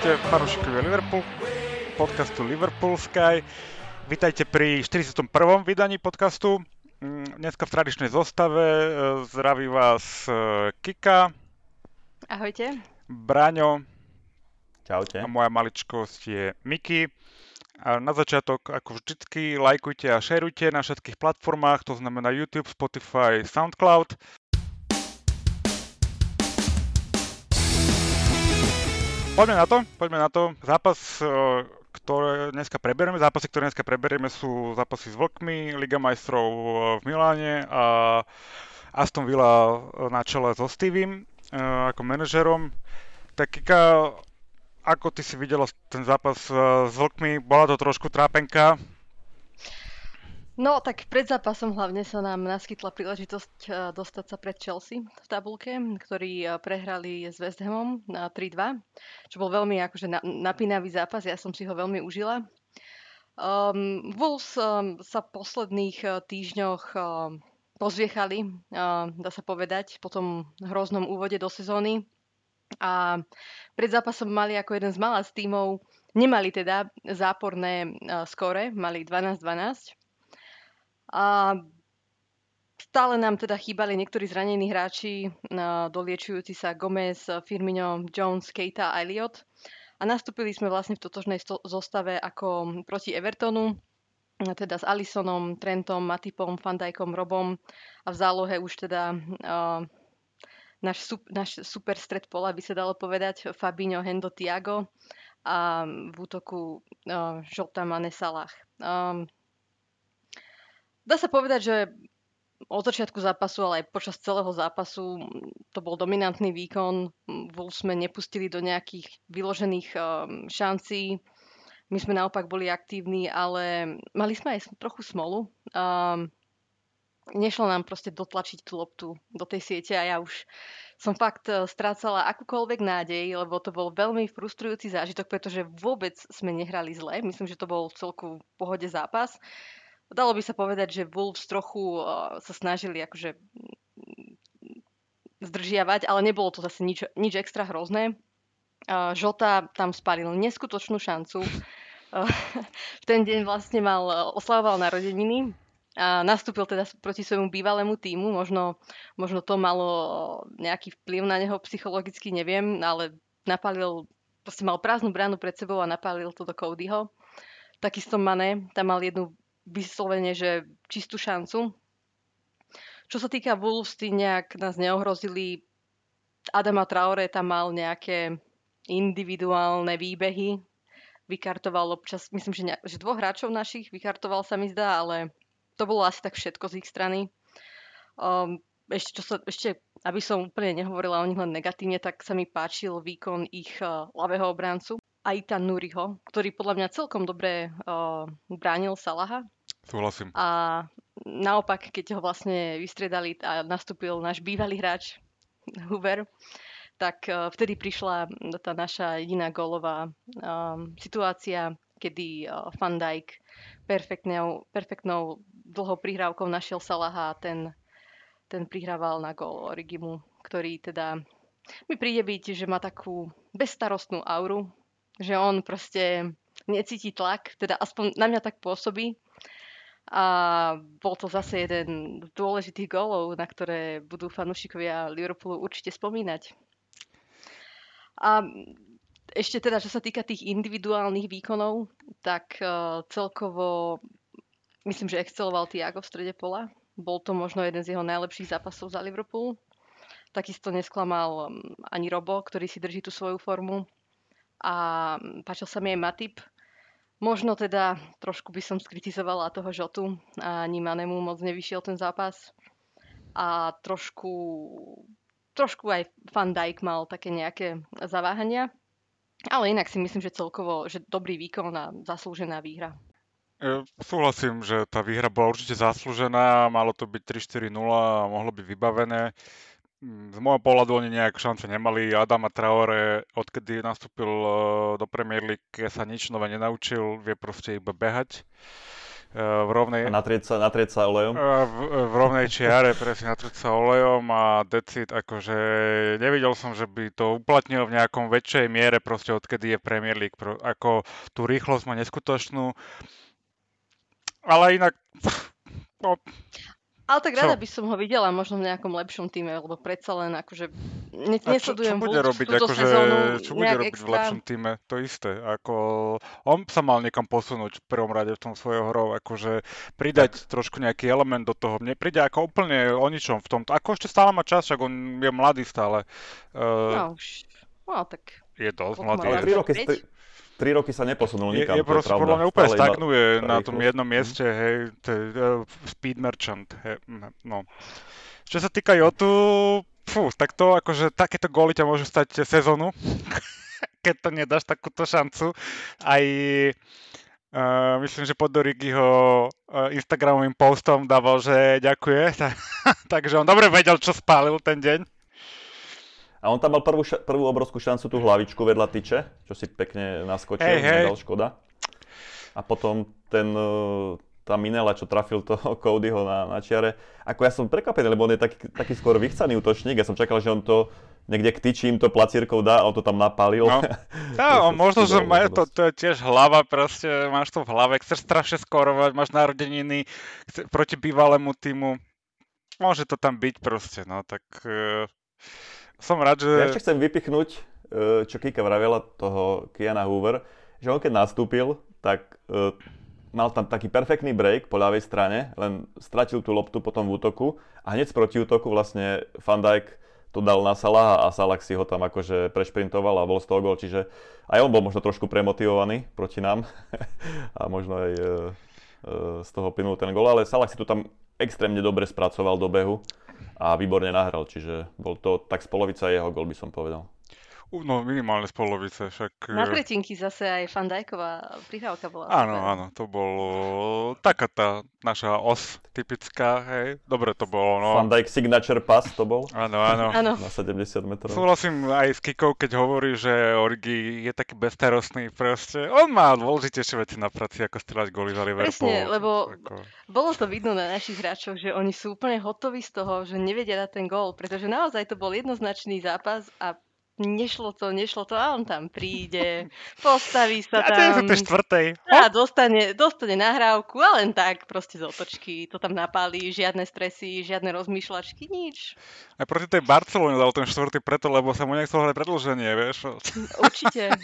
Ahojte, fanúšikovia Liverpool, podcastu Liverpool Sky. Vítajte pri 41. vydaní podcastu. Dneska v tradičnej zostave zdraví vás Kika. Ahojte. Braňo. Čaute. A moja maličkosť je Miki. A na začiatok, ako vždycky, lajkujte a šerujte na všetkých platformách, to znamená YouTube, Spotify, SoundCloud. Poďme na to. Zápasy, ktoré dneska preberieme sú zápasy s Vlkmi, Liga majstrov v Miláne a Aston Villa na čele so Steviem ako manažerom. Tak Kika, ako ty si videla ten zápas s Vlkmi? Bola to trošku trápenka? No, tak pred zápasom hlavne sa nám naskytla príležitosť dostať sa pred Chelsea v tabulke, ktorí prehrali s West Hamom na 3-2, čo bol veľmi akože napínavý zápas, ja som si ho veľmi užila. Wolves sa v posledných týždňoch pozviechali, dá sa povedať, po tom hroznom úvode do sezóny. A pred zápasom mali ako jeden z mála z tímov, nemali teda záporné skóre, mali 12-12. A stále nám teda chýbali niektorí zranení hráči, doliečujúci sa Gomez, Firmino, Jones, Keita a Elliot. A nastúpili sme vlastne v totožnej zostave ako proti Evertonu, teda s Alissonom, Trentom, Matipom, Van Dijkom, Robom a v zálohe už teda... Náš super stred pola, by sa dalo povedať, Fabinho, Hendo, Tiago a v útoku Jota, Mane, Salah. Dá sa povedať, že od začiatku zápasu, ale aj počas celého zápasu to bol dominantný výkon. Wolves sme nepustili do nejakých vyložených šancí. My sme naopak boli aktívni, ale mali sme aj trochu smolu. Nešlo nám proste dotlačiť tú loptu do tej siete a ja už som fakt strácala akúkoľvek nádej, lebo to bol veľmi frustrujúci zážitok, pretože vôbec sme nehrali zle. Myslím, že to bol v celku v pohode zápas. Dalo by sa povedať, že Wolves trochu sa snažili akože zdržiavať, ale nebolo to zase nič extra hrozné. Jota tam spálil neskutočnú šancu. V ten deň vlastne oslavoval narodeniny. A nastúpil teda proti svojmu bývalému tímu, možno to malo nejaký vplyv na neho psychologicky, neviem, ale napálil, proste mal prázdnu bránu pred sebou a napálil to do Codyho. Takisto Mane, tam mal jednu vyslovene, že čistú šancu. Čo sa týka Wolves, tí nejak nás neohrozili. Adama Traore tam mal nejaké individuálne výbehy. Vykartoval občas, myslím, že dvoch hráčov našich vykartoval, sa mi zdá, ale... To bolo asi tak všetko z ich strany. Ešte, aby som úplne nehovorila o nich len negatívne, tak sa mi páčil výkon ich ľavého obrancu, Aita Nuriho, ktorý podľa mňa celkom dobre bránil Salaha. Súhlasím. A naopak, keď ho vlastne vystriedali a nastúpil náš bývalý hráč Huber, tak vtedy prišla tá naša jediná gólová situácia, kedy Van Dijk perfektnou dlhou prihrávkou našiel Salaha a ten prihrával na gól Origimu, ktorý teda mi príde byť, že má takú bezstarostnú auru, že on proste necíti tlak, teda aspoň na mňa tak pôsobí. A bol to zase jeden z dôležitých gólov, na ktoré budú fanúšikovia Liverpoolu určite spomínať. A ešte teda, čo sa týka tých individuálnych výkonov, tak celkovo... Myslím, že exceloval Tiago v strede pola. Bol to možno jeden z jeho najlepších zápasov za Liverpool. Takisto nesklamal ani Robo, ktorý si drží tú svoju formu. A páčil sa mi aj Matip. Možno teda trošku by som skritizovala toho Jotu. Ani Manemu moc nevyšiel ten zápas. A trošku aj Van Dijk mal také nejaké zaváhania. Ale inak si myslím, že celkovo že dobrý výkon a zaslúžená výhra. Súhlasím, že tá výhra bola určite zaslúžená, malo to byť 3-4-0 a mohlo byť vybavené. Z môjho pohľadu oni nejak šance nemali. Adama Traore, odkedy nastúpil do Premier League, sa nič nové nenaučil, vie proste iba behať. v rovnej... Natrieť sa olejom? V rovnej čiare, presne, natrieť sa olejom a decid, akože nevidel som, že by to uplatnil v nejakom väčšej miere, proste odkedy je Premier League. Ako tú rýchlosť má neskutočnú, ale inak... No. Ale tak rada by som ho videla možno v nejakom lepšom týme, lebo predsa len akože nesledujem Wolves túto sezónu nejak extra. Čo bude robiť v lepšom týme? To isté. Ako, on sa mal niekam posunúť v prvom rade v tom svojou hrou, akože pridať trošku nejaký element do toho. Mne príde ako úplne o ničom v tomto. Ako ešte stále má čas, však on je mladý stále. Tak... Je dosť mladý. Ale 3 roky sa neposunul nikam. Je proste podľa mňa úplne stagnuje na tom jednom mieste, hej, Speed Merchant, hej, no. Čo sa týka Jotu, tak to akože takéto góly ťa môžu stať sezónu, keď to nedáš takúto šancu. Aj myslím, že pod Origiho Instagramovým postom dával, že ďakuje, takže on dobre vedel, čo spálil ten deň. A on tam mal prvú obrovskú šancu, tú hlavičku vedľa tyče, čo si pekne naskočil, nedal, škoda. A potom tá Minela, čo trafil toho Codyho na čiare. Ako ja som prekvapený, lebo on je taký skôr vychcaný útočník. Ja som čakal, že on to niekde k tyči im to placírkou dá, a on to tam napálil. No. No, možno, že to je tiež hlava, proste máš to v hlave, chceš strašne skorovať, máš narodeniny proti bývalému týmu. Môže to tam byť proste, no tak... Som rád, že... Ja ešte chcem vypichnúť, čo Kika vravela, toho Kiana Hoover, že on keď nastúpil, tak mal tam taký perfektný break po ľavej strane, len stratil tú loptu potom v útoku a hneď z protiútoku vlastne Van Dijk to dal na Salaha a Salah si ho tam akože prešprintoval a bol z toho gól, čiže aj on bol možno trošku premotivovaný proti nám a možno aj z toho plynul ten gól, ale Salah si to tam extrémne dobre spracoval do behu. A výborne nahral, čiže bol to tak z polovice jeho gól, by som povedal. No minimálne z polovice, však... Na tretinky zase aj Van Dijková prihrávka bola. Áno, áno, to bolo taká tá naša os typická, hej. Dobre to bolo, no. Van Dijk signature pass to bol. Áno, áno. Na 70 metrov. Súhlasím aj s Kikou, keď hovorí, že Origi je taký bezstarostný proste. On má dôležitejšie veci na práci, ako strieľať góly za Liverpool. Presne, lebo ako... bolo to vidno na našich hráčoch, že oni sú úplne hotoví z toho, že nevedia dať ten gól, pretože naozaj to bol jednoznačný zápas a Nešlo to a on tam príde, postaví sa tam a dostane nahrávku a len tak proste z otočky, to tam napálí, žiadne stresy, žiadne rozmýšľačky, nič. Aj proti tej Barcelone dal ten štvrtý preto, lebo sa mu nechcel hrať predĺženie, vieš? Určite.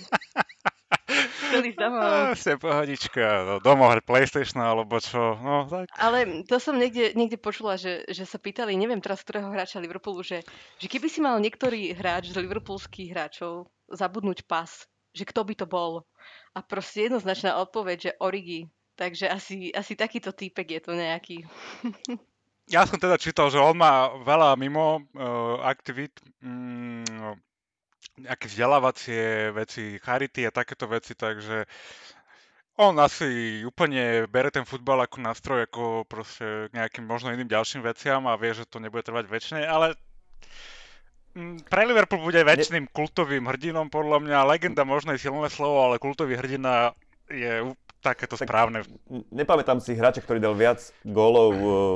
Chceli ísť domov. Ste pohodička, domov hrať PlayStation alebo čo, no tak. Ale to som niekde počula, že sa pýtali, neviem teraz ktorého hráča Liverpoolu, že keby si mal niektorý hráč z Liverpoolu hráčov zabudnúť pas, že kto by to bol. A proste jednoznačná odpoveď, že Origi. Takže asi takýto týpek je to nejaký. Ja som teda čítal, že on má veľa mimo aktivít, nejaké vzdelávacie veci, charity a takéto veci, takže on asi úplne bere ten futbal ako nástroj, ako proste nejakým možno iným ďalším veciam a vie, že to nebude trvať večne, ale pre Liverpool bude väčšným kultovým hrdinom, podľa mňa legenda možno je silné slovo, ale kultový hrdina je takéto správne. Nepamätám si hráča, ktorý dal viac gólov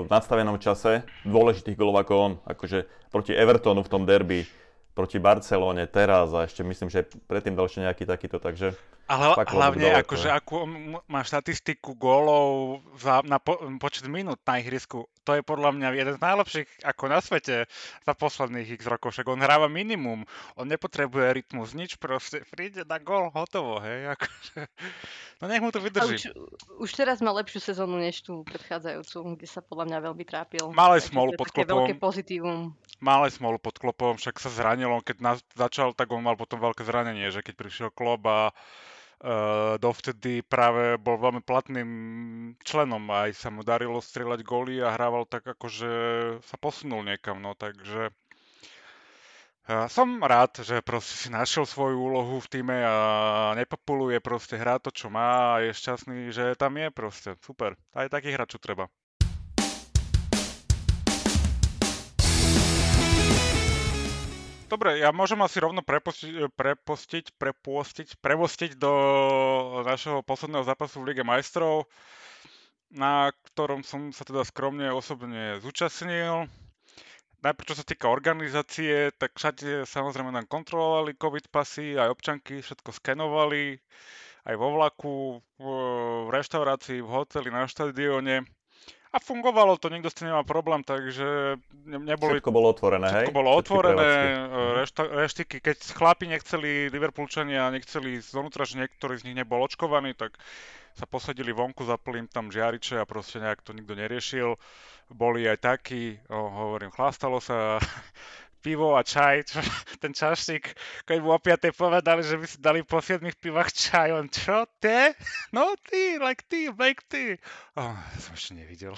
v nadstavenom čase, dôležitých gólov ako on, akože proti Evertonu v tom derby, proti Barcelone teraz a ešte myslím, že predtým dal ešte nejaký takýto, takže... Ale hlavne, akože akú má štatistiku gólov na počet minút na ihrisku, to je podľa mňa jeden z najlepších ako na svete za posledných x rokov, však on hráva minimum, on nepotrebuje rytmus, nič proste, príde na gól, hotovo, hej, akože... No nech mu to vydrží. Už teraz má lepšiu sezónu než tú predchádzajúcu, kde sa podľa mňa veľmi trápil. Malé smolu pod klopom. Veľké pozitívum. Malé smolu pod klopom, však sa zranil, on keď začal, tak on mal potom veľké zranenie, že keď prišiel Klopp a dovtedy práve bol veľmi platným členom, aj sa mu darilo strieľať góly a hrával tak akože sa posunul niekam, no takže... Som rád, že proste si našiel svoju úlohu v týme a nepopuluje, proste hrá to, čo má a je šťastný, že tam je proste. Super. Aj takých hráčov treba. Dobre, ja môžem asi rovno prevostiť do našeho posledného zápasu v Lige majstrov. na ktorom som sa teda skromne osobne zúčastnil. Najprv, čo sa týka organizácie, tak všade samozrejme nám kontrolovali COVID pasy, aj občanky, všetko skenovali, aj vo vlaku, v reštaurácii, v hoteli, na štadióne. A fungovalo to, nikto s tým nemá problém, takže neboli... Všetko bolo otvorené, všetko hej? Bolo otvorené, reštiky. Keď chlapi nechceli, Liverpoolčania nechceli zvnútra, že niektorý z nich nebol očkovaný, tak sa posadili vonku, zapli im tam žiariče a proste nejak to nikto neriešil. Boli aj takí, hovorím, chlastalo sa pivo a čaj, ten čašník, keď mu o 5:00 povedali, že by si dali po 7 pivách čaj, on čo, ty? No ty, like ty, like ty. Som ešte nevidel.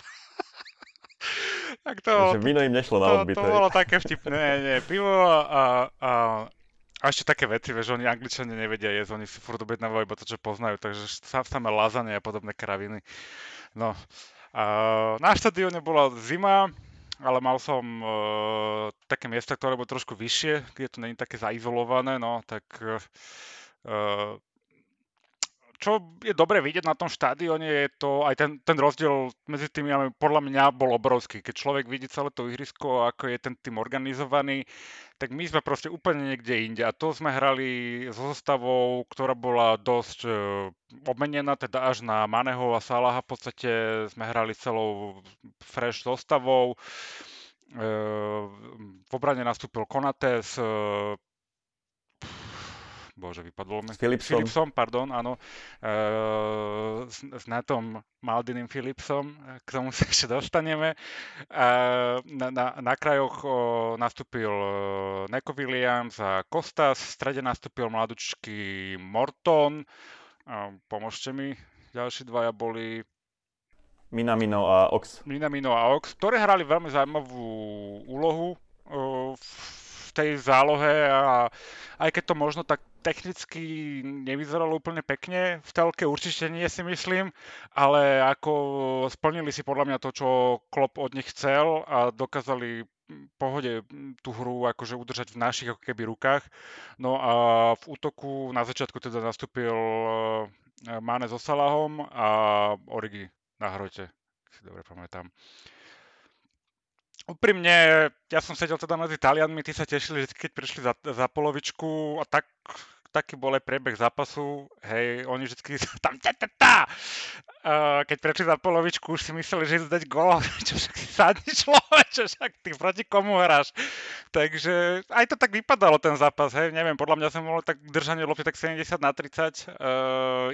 Tak to... Mino im nešlo na odbyt. To bolo také vtipné, nie, pivo a ešte také veci, že oni Angličania nevedia jesť, oni si furt objednávajú iba to, čo poznajú, takže samé lazanie a podobné kraviny. No, na štadióne bola zima, ale mal som také miesta, ktoré bolo trošku vyššie, kde to není také zaizolované, no, tak čo je dobre vidieť na tom štadióne, je to aj ten rozdiel medzi tými, ale podľa mňa bol obrovský. Keď človek vidí celé to ihrisko, ako je ten tým organizovaný, tak my sme proste úplne niekde inde. A to sme hrali so zostavou, ktorá bola dosť obmenená, teda až na Maneho a Salaha. V podstate sme hrali celou fresh zostavou. V obrane nastúpil Konaté s... Bože, vypadlo mi. Phillipsom, pardon, áno. S Natom Maldiným Phillipsom, k tomu sa ešte dostaneme. Na krajoch nastúpil Neco Williams a Kostas, v strede nastúpil mladučký Morton. Pomôžte mi, ďalší dvaja boli... Mina, Mino a Ox, ktoré hrali veľmi zaujímavú úlohu v tej zálohe a aj keď to možno tak technicky nevyzeralo úplne pekne, v telke určite nie, si myslím, ale ako splnili si podľa mňa to, čo Klopp od nich chcel a dokázali v pohode tú hru akože udržať v našich ako keby rukách. No a v útoku na začiatku teda nastúpil Mane so Salahom a Origi na hrote, ak si dobre pamätám. Úprimne, ja som sedel teda medzi Talianmi, tí sa tešili, že keď prišli za polovičku a taký bol aj priebeh zápasu, hej, oni vždycky tam keď prišli za polovičku, už si mysleli, že idú dať gól, čo však si sadni človeče, však ty proti komu hráš. Takže aj to tak vypadalo ten zápas, hej, neviem, podľa mňa som mohol tak držanie lopty tak 70-30.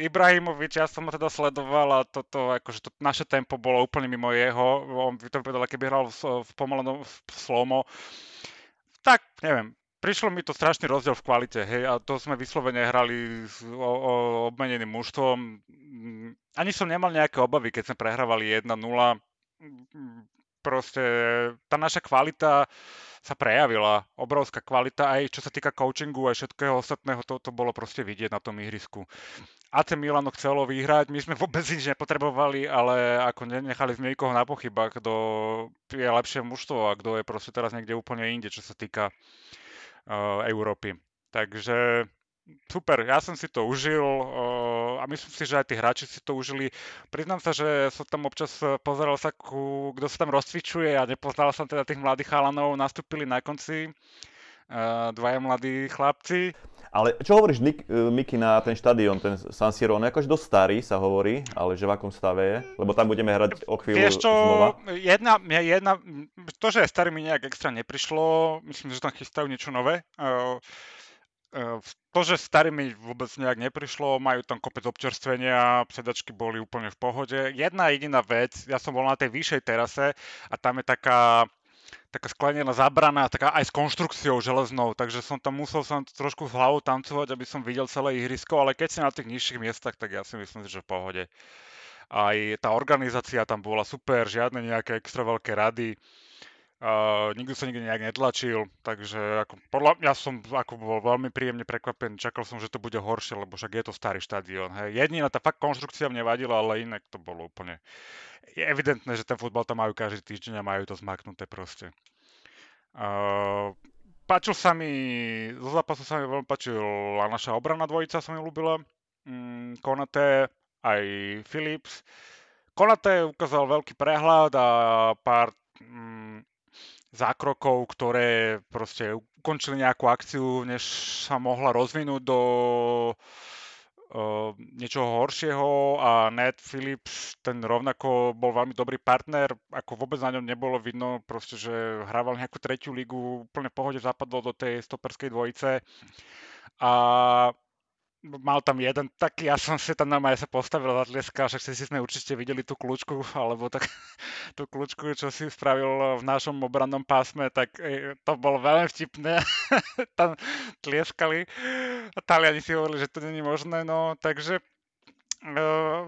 Ibrahimovič, ja som ho teda sledoval a toto, akože to naše tempo bolo úplne mimo jeho, on by to povedal, keby hral v pomalenom slomo. Tak, neviem. Prišlo mi to strašný rozdiel v kvalite, hej, a to sme vyslovene hrali s obmeneným mužstvom. Ani som nemal nejaké obavy, keď sme prehrávali 1-0. Proste tá naša kvalita sa prejavila, obrovská kvalita, aj čo sa týka coachingu, aj všetkého ostatného, to bolo proste vidieť na tom ihrisku. AC Milano chcelo vyhrať, my sme vôbec nič nepotrebovali, ale ako nechali sme nikoho na pochybách, kto je lepšie mužstvo a kto je proste teraz niekde úplne inde, čo sa týka Európy. Takže super, ja som si to užil a myslím si, že aj tí hráči si to užili. Priznám sa, že som tam občas pozeral sa, kto sa tam rozcvičuje a nepoznal som teda tých mladých chalanov, nastúpili na konci dvaja mladí chlapci. Ale čo hovoríš, Miky, na ten štadión, ten San Siro, on je akože dosť starý, sa hovorí, ale že v akom stave je? Lebo tam budeme hrať o chvíľu znova. To, že je starý, mi nejak extra neprišlo. Myslím, že tam chystajú niečo nové. To, že starý, mi vôbec nejak neprišlo. Majú tam kopec občerstvenia, sedačky boli úplne v pohode. Jedna jediná vec, ja som bol na tej vyššej terase a tam je taká sklenená zábrana, taká aj s konštrukciou železnou, takže som tam musel trošku s hlavou tancovať, aby som videl celé ihrisko, ale keď si na tých nižších miestach, tak ja si myslím, že v pohode. Aj tá organizácia tam bola super, žiadne nejaké extra veľké rady, nikto sa nikdy nejak netlačil, takže ja som bol veľmi príjemne prekvapený, čakal som, že to bude horšie, lebo však je to starý štadión. Jednina tá fakt konštrukcia mne vadila, ale inak to bolo úplne... Je evidentné, že ten futbal tam majú každý týždeň a majú to zmaknuté proste. Páčil sa mi, zo zápasu sa mi veľmi páčila naša obranná dvojica, sa mi ľúbila. Konaté aj Phillips. Konaté ukázal veľký prehľad a pár zákrokov, ktoré proste ukončili nejakú akciu, než sa mohla rozvinúť do niečoho horšieho, a Ned Phillips, ten rovnako bol veľmi dobrý partner, ako vôbec na ňom nebolo vidno, proste, že hrával nejakú tretiu ligu, úplne v pohode zapadlo do tej stoperskej dvojice a mal tam jeden taký, ja som si tam normálne sa postavil za tlieska, však si sme určite videli tú kľúčku, alebo tak, tú kľúčku, čo si spravil v našom obrannom pásme, tak to bolo veľmi vtipné, tam tlieskali, Taliani si hovorili, že to není možné, no, takže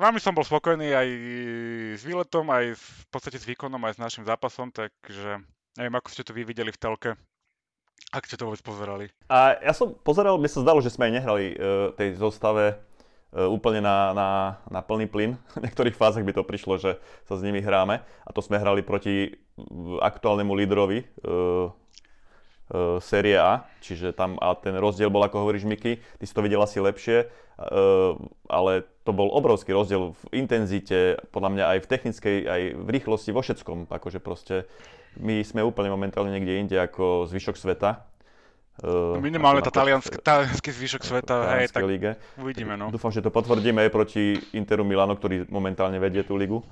veľmi som bol spokojný aj s výletom, aj v podstate s výkonom, aj s našim zápasom, takže neviem, ako ste to vy videli v telke. Ak ste to vôbec pozerali? A ja som pozeral, mne sa zdalo, že sme aj nehrali tej zostave úplne na plný plyn. V niektorých fázach by to prišlo, že sa s nimi hráme. A to sme hrali proti aktuálnemu líderovi série A. Čiže tam a ten rozdiel bol, ako hovoríš, Miky, ty si to videl asi lepšie. Ale to bol obrovský rozdiel v intenzite, podľa mňa aj v technickej, aj v rýchlosti, vo všetkom. Akože proste... My sme úplne momentálne niekde inde ako zvyšok sveta. Minimálne tá taliansky zvyšok sveta, hej, tak líge. Uvidíme, no. Dúfam, že to potvrdíme aj proti Interu Milano, ktorý momentálne vedie tú ligu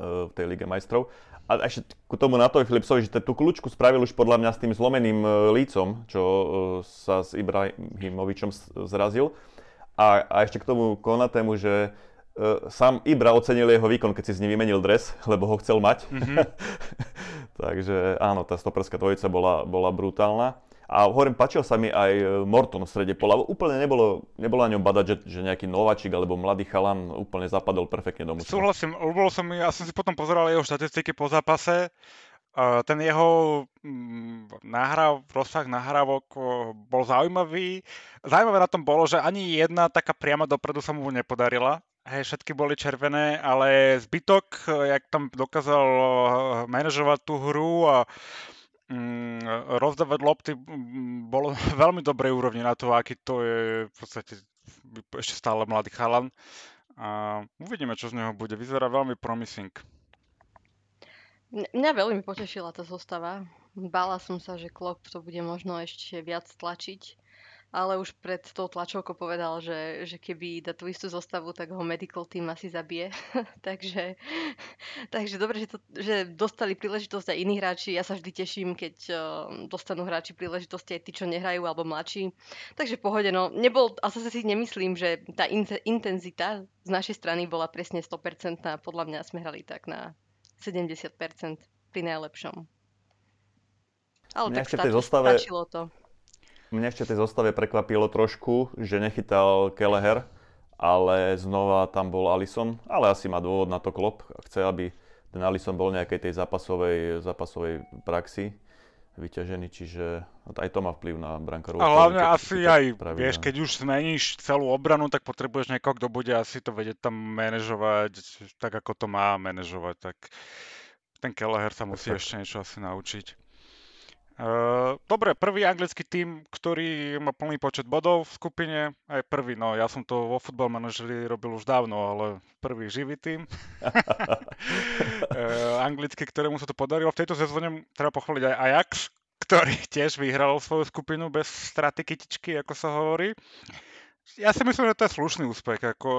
v tej Lige majstrov. A ešte k tomu Natovi Philipsovi, že tú kľúčku spravil už podľa mňa s tým zlomeným lícom, čo sa s Ibrahimovičom zrazil. A ešte k tomu Konatému, že sám Ibra ocenil jeho výkon, keď si z nej vymenil dres, lebo ho chcel mať. Mm-hmm. Takže áno, tá stoperská dvojica bola brutálna. A hovorím, páčil sa mi aj Morton v strede pola. Úplne nebolo na ňom badať, že nejaký nováčik alebo mladý chalan, úplne zapadol perfektne do mužstva. Súhlasím, ľúbilo sa mi, ja som si potom pozeral jeho štatistiky po zápase. Ten jeho rozsah nahrávok bol zaujímavý. Zaujímavé na tom bolo, že ani jedna taká priama dopredu sa mu nepodarila. Hej, všetky boli červené, ale zbytok, jak tam dokázal manažovať tú hru a rozdávať lopty, bolo veľmi dobrej úrovni na to, aký to je v podstate ešte stále mladý chalan. A uvidíme, čo z neho bude. Vyzerá veľmi promising. Mňa veľmi potešila tá zostava. Bála som sa, že Klopp to bude možno ešte viac tlačiť. Ale už pred tou tlačovkou povedal, že keby dá tú istú zostavu, tak ho medical team asi zabije. takže dobre, že dostali príležitosť aj iní hráči. Ja sa vždy teším, keď dostanú hráči príležitosti aj tí, čo nehrajú, alebo mladší. Takže pohode, no. Asi si nemyslím, že tá intenzita z našej strany bola presne 100%. Podľa mňa sme hrali tak na 70% pri najlepšom. Ale mňa tak stačilo to. Mňa ešte tej zostave prekvapilo trošku, že nechytal Kelleher, ale znova tam bol Alisson, ale asi má dôvod na to Klopp. Chce, aby ten Alisson bol nejakej tej zápasovej praxi vyťažený, čiže aj to má vplyv na brankárov. A hlavne asi aj, vieš, keď už zmeníš celú obranu, tak potrebuješ niekoho, kto bude asi to vedieť tam manažovať, tak ako to má manažovať. Tak ten Kelleher sa musí ešte niečo asi naučiť. Dobre, prvý anglický tím, ktorý má plný počet bodov v skupine, aj prvý, no ja som to vo Football Manageri robil už dávno, ale prvý živý tím anglický, ktorému sa to podarilo. V tejto sezóne treba pochváliť aj Ajax, ktorý tiež vyhral svoju skupinu bez straty kytičky, ako sa hovorí. Ja si myslím, že to je slušný úspech, ako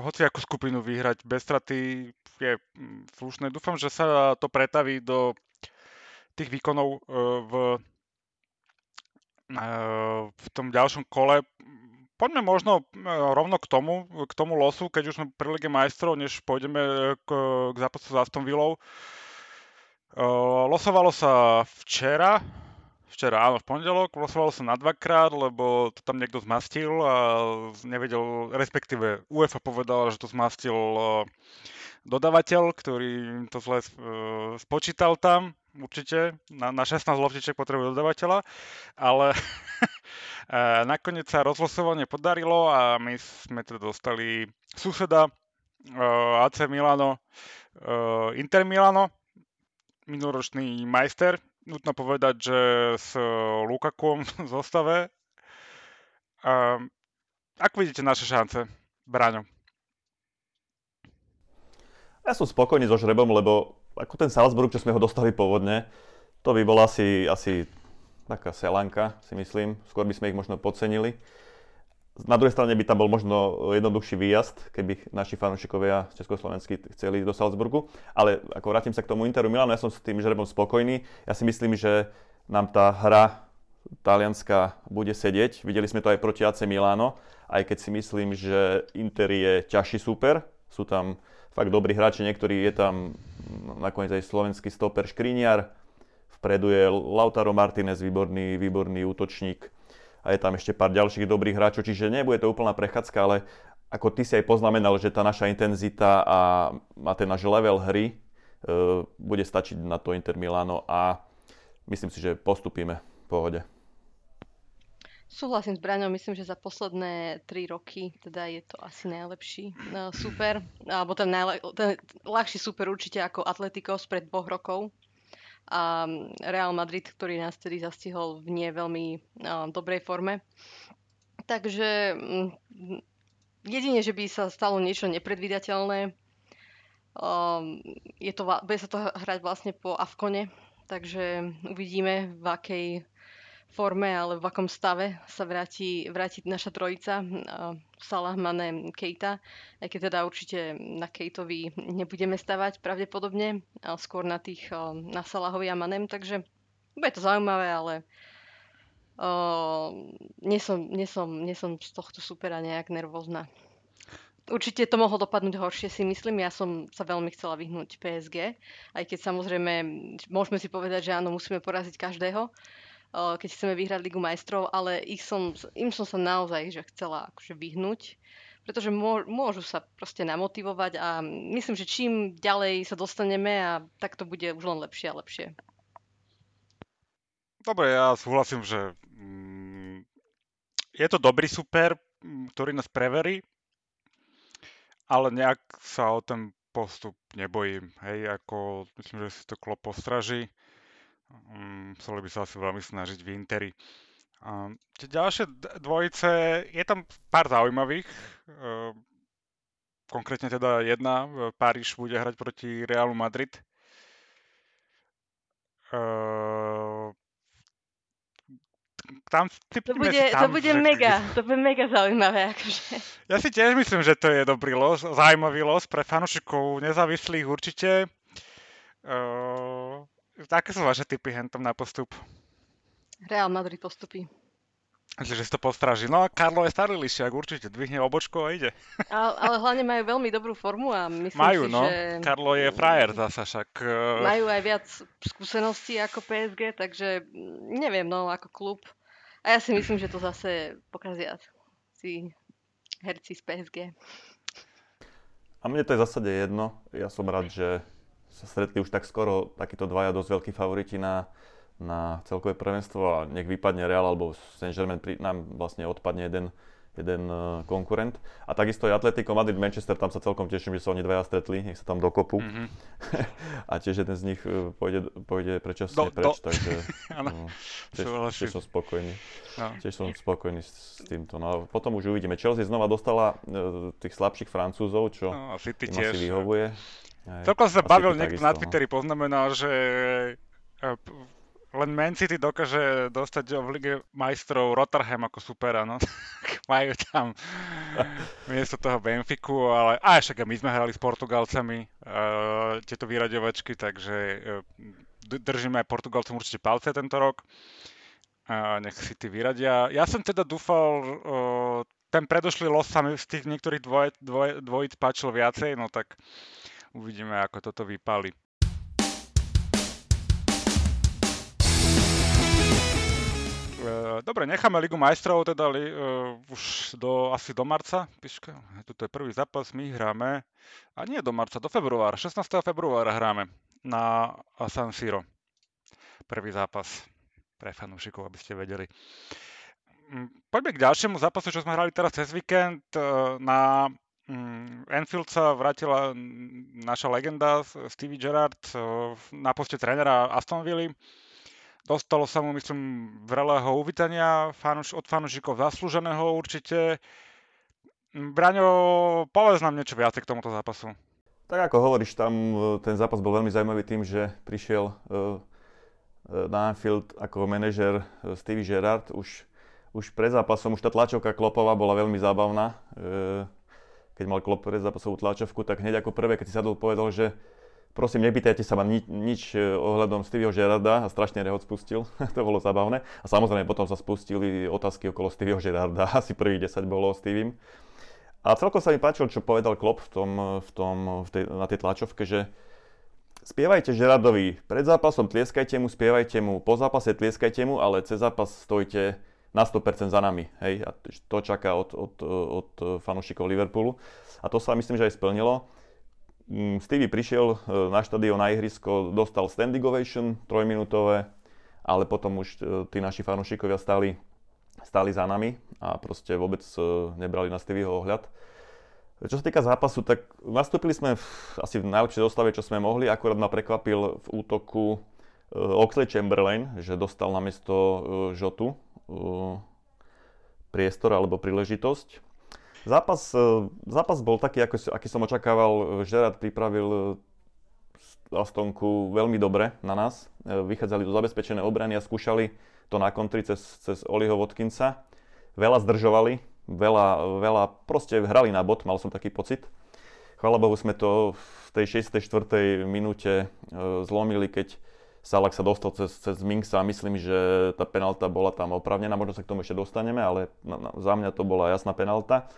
hociakú skupinu vyhrať bez straty je slušné. Dúfam, že sa to pretaví do tých výkonov v tom ďalšom kole. Poďme možno rovno k tomu losu, keď už sme pri Lige majstrov, než pôjdeme k zápasu s Aston Villou. Losovalo sa včera, áno, v pondelok, losovalo sa na dvakrát, lebo to tam niekto zmastil a nevedel, respektíve UEFA povedala, že to zmastil dodávateľ, ktorý to zle spočítal tam. Určite, na 16 loptiček potrebuje dodávateľa, ale nakoniec sa rozlosovanie podarilo a my sme teda dostali suseda AC Milano, Inter Milano, minuloročný majster. Nutno povedať, že s Lukakom v zostave. Ako vidíte naše šance, Braňo? Ja som spokojný so žrebom, lebo ako ten Salzburg, čo sme ho dostali pôvodne, to by bola asi taká selanka, si myslím. Skôr by sme ich možno podcenili. Na druhej strane by tam bol možno jednoduchší výjazd, keby naši fanúšikovia československí chceli ísť do Salzburgu. Ale ako vrátim sa k tomu Interu Milano, ja som s tým žrebom spokojný. Ja si myslím, že nám tá hra talianska bude sedieť. Videli sme to aj proti AC Milano, aj keď si myslím, že Inter je ťažší súper. Sú tam fakt dobrí hráči, niektorí je tam nakoniec aj slovenský stoper Škriniar. Vpredu je Lautaro Martinez, výborný útočník. A je tam ešte pár ďalších dobrých hráčov, čiže nebude to úplná prechádzka, ale ako ty si aj poznamenal, že tá naša intenzita a ten náš level hry bude stačiť na to Inter Milano a myslím si, že postupíme v pohode. Súhlasím s Braňom, myslím, že za posledné 3 roky teda je to asi najlepší súper, alebo ten ľahší súper určite ako Atletico spred 2 rokov. A Real Madrid, ktorý nás tedy zastihol v nie veľmi dobrej forme. Takže jedine, že by sa stalo niečo nepredvídateľné, bude sa to hrať vlastne po Afkone, takže uvidíme, v akej forme alebo v akom stave sa vráti naša trojica Salah, Mane, Keita, aj keď teda určite na Keitovi nebudeme stavať pravdepodobne, ale skôr na Salahovi a Manem, takže bude to zaujímavé, ale nie som z tohto supera nejak nervózna. Určite to mohlo dopadnúť horšie, si myslím. Ja som sa veľmi chcela vyhnúť PSG, aj keď samozrejme môžeme si povedať, že áno, musíme poraziť každého, keď chceme vyhrať Ligu majstrov, ale im som sa naozaj že chcela akože vyhnúť, pretože môžu sa proste namotivovať a myslím, že čím ďalej sa dostaneme, a tak to bude už len lepšie a lepšie. Dobre, ja súhlasím, že je to dobrý super, ktorý nás preverí, ale nejak sa o ten postup nebojím. Hej, ako myslím, že si to Klopp postraží. Chceli by sa asi veľmi snažiť v Interi. Tie ďalšie dvojice, je tam pár zaujímavých. Konkrétne teda jedna, Paríž bude hrať proti Realu Madrid. To bude mega zaujímavé. Akože. Ja si tiež myslím, že to je dobrý los, zaujímavý los pre fanúšikov nezávislých určite. Aké sú vaše tipy hentom na postup? Real Madrid postupí. Že si to postraží. No a Karlo je starý lišiak, určite dvihne obočko a ide. Ale hlavne majú veľmi dobrú formu a myslím že... Karlo je frajer zasa však. Majú aj viac skúseností ako PSG, takže neviem, no ako klub. A ja si myslím, že to zase pokazia tí herci z PSG. A mne to je v zásade jedno. Ja som rád, že sa stretli už tak skoro takíto dvaja dosť veľkí favoriti na celkové prvenstvo a nech vypadne Real alebo Saint-Germain, nám vlastne odpadne jeden konkurent. A takisto je Atletico Madrid, Manchester, tam sa celkom teším, že sa oni dvaja stretli, nech sa tam dokopú. Mm-hmm. A tiež jeden z nich pôjde predčasne preč, takže tiež som spokojný. No. Tiež som spokojný s týmto. No a potom už uvidíme. Chelsea znova dostala tých slabších Francúzov, čo im asi vyhovuje. Celkom sa bavil niekto na Twitteri, poznamenal, že len Man City dokáže dostať v Lige majstrov Rotterdam ako supera, no. Majú tam miesto toho Benfiku, ale aj však my sme hrali s Portugalcami tieto vyraďovačky, takže držíme aj Portugalcom určite palce tento rok. Nech City vyradia. Ja som teda dúfal... ten predošlý los sa mi z tých niektorých dvojic páčil viacej, no tak... Uvidíme, ako toto vypáli. Dobre, necháme Ligu majstrov, teda už asi do marca. Piška, toto je prvý zápas, my hráme, a nie do marca, do februára, 16. februára hráme na San Siro. Prvý zápas pre fanúšikov, aby ste vedeli. Poďme k ďalšiemu zápasu, čo sme hrali teraz cez víkend na... Enfield sa vrátila naša legenda Stevie Gerrard na poste trénera Aston Villa. Dostalo sa mu, myslím, vrelého uvítania od fanúšikov, zaslúženého určite. Braňo, povedz nám niečo viac k tomuto zápasu. Tak ako hovoríš, tam ten zápas bol veľmi zaujímavý tým, že prišiel na Anfield ako manažer Stevie Gerrard. Už pred zápasom, už tá tlačovka Kloppova bola veľmi zábavná. Keď mal Klopp pred zápasovú tlačovku, tak hneď ako prvé, keď si sadol, povedal, že prosím, nepýtajte sa ma nič ohľadom Stevieho Gerrarda, a strašne rehod spustil. To bolo zábavné. A samozrejme potom sa spustili otázky okolo Stevieho Gerrarda. Asi prvých 10 bolo o Steviem. A celkom sa mi páčilo, čo povedal Klopp na tej tlačovke, že spievajte Gerrardovi pred zápasom, tlieskajte mu, spievajte mu, po zápase tlieskajte mu, ale cez zápas stojte na 100% za nami. Hej? A to čaká od fanúšikov Liverpoolu. A to sa myslím, že aj splnilo. Stevie prišiel na štadión, na ihrisko, dostal standing ovation, 3-minútové, ale potom už tí naši fanúšikovia stáli za nami a proste vôbec nebrali na Stevieho ohľad. Čo sa týka zápasu, tak nastúpili sme asi v najlepšej zostave, čo sme mohli. Akurát ma prekvapil v útoku Oxlade-Chamberlain, že dostal namiesto Jotu priestor alebo príležitosť. Zápas bol taký, aký som očakával. Gerrard pripravil Astonku veľmi dobre na nás. Vychádzali do zabezpečené obrany a skúšali to na kontri cez Oliho Watkinsa. Veľa zdržovali, veľa proste hrali na bod, mal som taký pocit. Chvála Bohu sme to v tej 64. minúte zlomili, keď Salah sa dostal cez Minksa. Myslím, že tá penálta bola tam oprávnená, možno sa k tomu ešte dostaneme, ale za mňa to bola jasná penálta.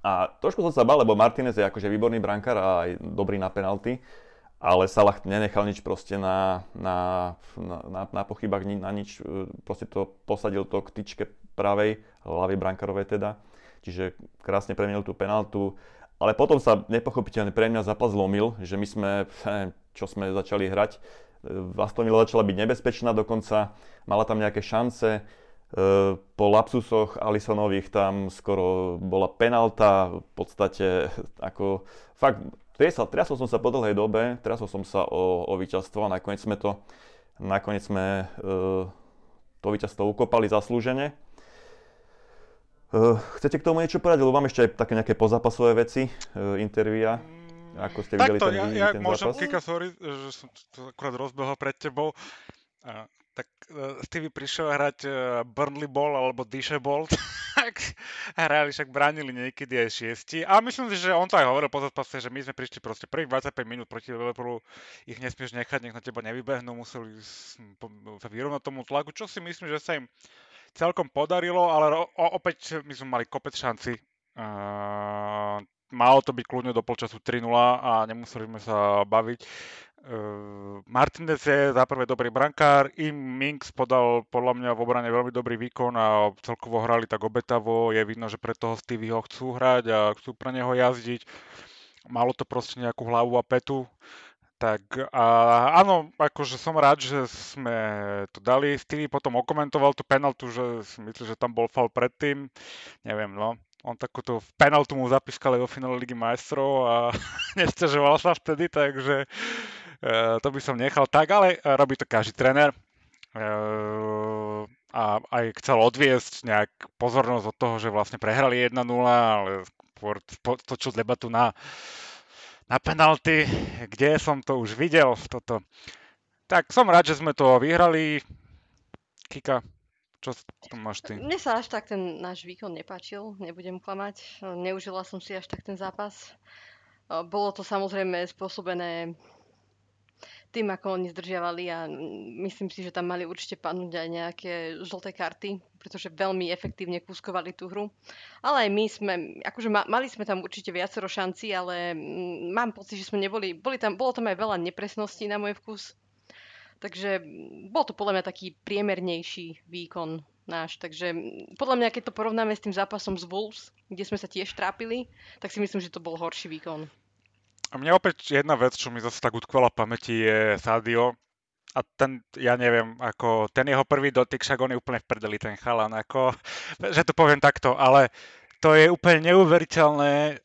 A trošku som sa bál, lebo Martinez je akože výborný brankár a aj dobrý na penalty. Ale Salah nenechal nič proste na pochybách, na nič, proste to posadil to k tyčke pravej, ľavej brankárovej teda. Čiže krásne premenil tú penáltu. Ale potom sa nepochopiteľne pre mňa zápas zlomil, že my sme, čo sme začali hrať, Aston Villa začala byť nebezpečná dokonca, mala tam nejaké šance. Po lapsusoch Alisonových tam skoro bola penálta, v podstate ako fakt. Triasol som sa po dlhej dobe, triasol som sa o víťazstvo a nakoniec sme to víťazstvo ukopali zaslúžene. Chcete k tomu niečo povedať? Lebo mám ešte aj také nejaké pozápasové veci, intervia, ako ste videli ten môžem, zápas. Takto, ja môžem, Kika, sorry, že som to akurát rozbehol pred tebou. Tak Stevie prišiel hrať Burnley Ball alebo Dishe Ball. Hrali, však bránili niekedy aj šiesti. A myslím si, že on to aj hovoril po zápase, že my sme prišli proste prvých 25 minút proti Liverpoolu, ich nesmieš nechať, nech na teba nevybehnú, museli sa vyrovnať tomu tlaku, čo si myslím, že sa im celkom podarilo, ale opäť my sme mali kopec šanci. Malo to byť kľudne do polčasu 3-0 a nemuseli sme sa baviť. Martinez je za prvé dobrý brankár, im Minks podal podľa mňa v obrane veľmi dobrý výkon a celkovo hrali tak obetavo, je vidno, že pre toho Stevieho chcú hrať a chcú pre neho jazdiť. Malo to proste nejakú hlavu a petu. Tak a áno, akože som rád, že sme to dali. Stevie potom okomentoval tú penaltu, že si myslí, že tam bol faul predtým. Neviem, no. On takúto penaltu mu zapískali vo finále Ligy majstrov a nestežoval sa vtedy, takže to by som nechal tak, ale robí to každý tréner. A aj chcel odviesť nejak pozornosť od toho, že vlastne prehrali 1-0, ale točil debatu na penalty, kde som to už videl, toto. Tak som rád, že sme to vyhrali. Kika, čo to máš ty? Mne sa až tak ten náš výkon nepáčil, nebudem klamať. Neužila som si až tak ten zápas. Bolo to samozrejme spôsobené tým, ako oni zdržiavali a myslím si, že tam mali určite padnúť aj nejaké žlté karty, pretože veľmi efektívne kúskovali tú hru. Ale aj my sme, akože mali sme tam určite viacero šancí, ale mám pocit, že sme neboli, bolo tam aj veľa nepresností na môj vkus. Takže bol to podľa mňa taký priemernejší výkon náš. Takže podľa mňa, keď to porovnáme s tým zápasom z Wolves, kde sme sa tiež trápili, tak si myslím, že to bol horší výkon. A mne opäť jedna vec, čo mi zase tak utkvala v pamäti, je Sadio. A ten, ja neviem, ako ten jeho prvý dotyk, však on je úplne v prdeli, ten chalan, ako, že to poviem takto, ale to je úplne neuveriteľné,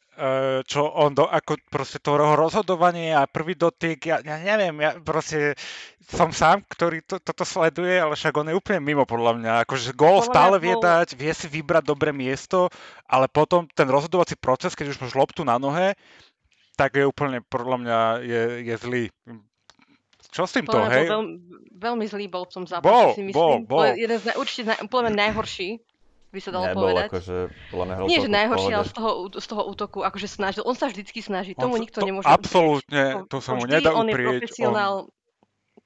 čo on, ako proste to rozhodovanie a prvý dotyk, ja neviem, ja proste som sám, ktorý toto sleduje, ale však on je úplne mimo podľa mňa, akože gól stále vie dať, vie si vybrať dobré miesto, ale potom ten rozhodovací proces, keď už máš loptu na nohe, tak je úplne, podľa mňa, je zlý. Čo s týmto, hej? Veľmi zlý bol v tom zápase, si myslím. Bol. Jeden z úplne najhorší, by sa dalo povedať. Akože, nie, že najhorší, ale z toho útoku, akože snažil. On sa vždycky snaží, tomu nikto nemôže uprieť. Absolútne, to sa mu nedá uprieť. On je profesionál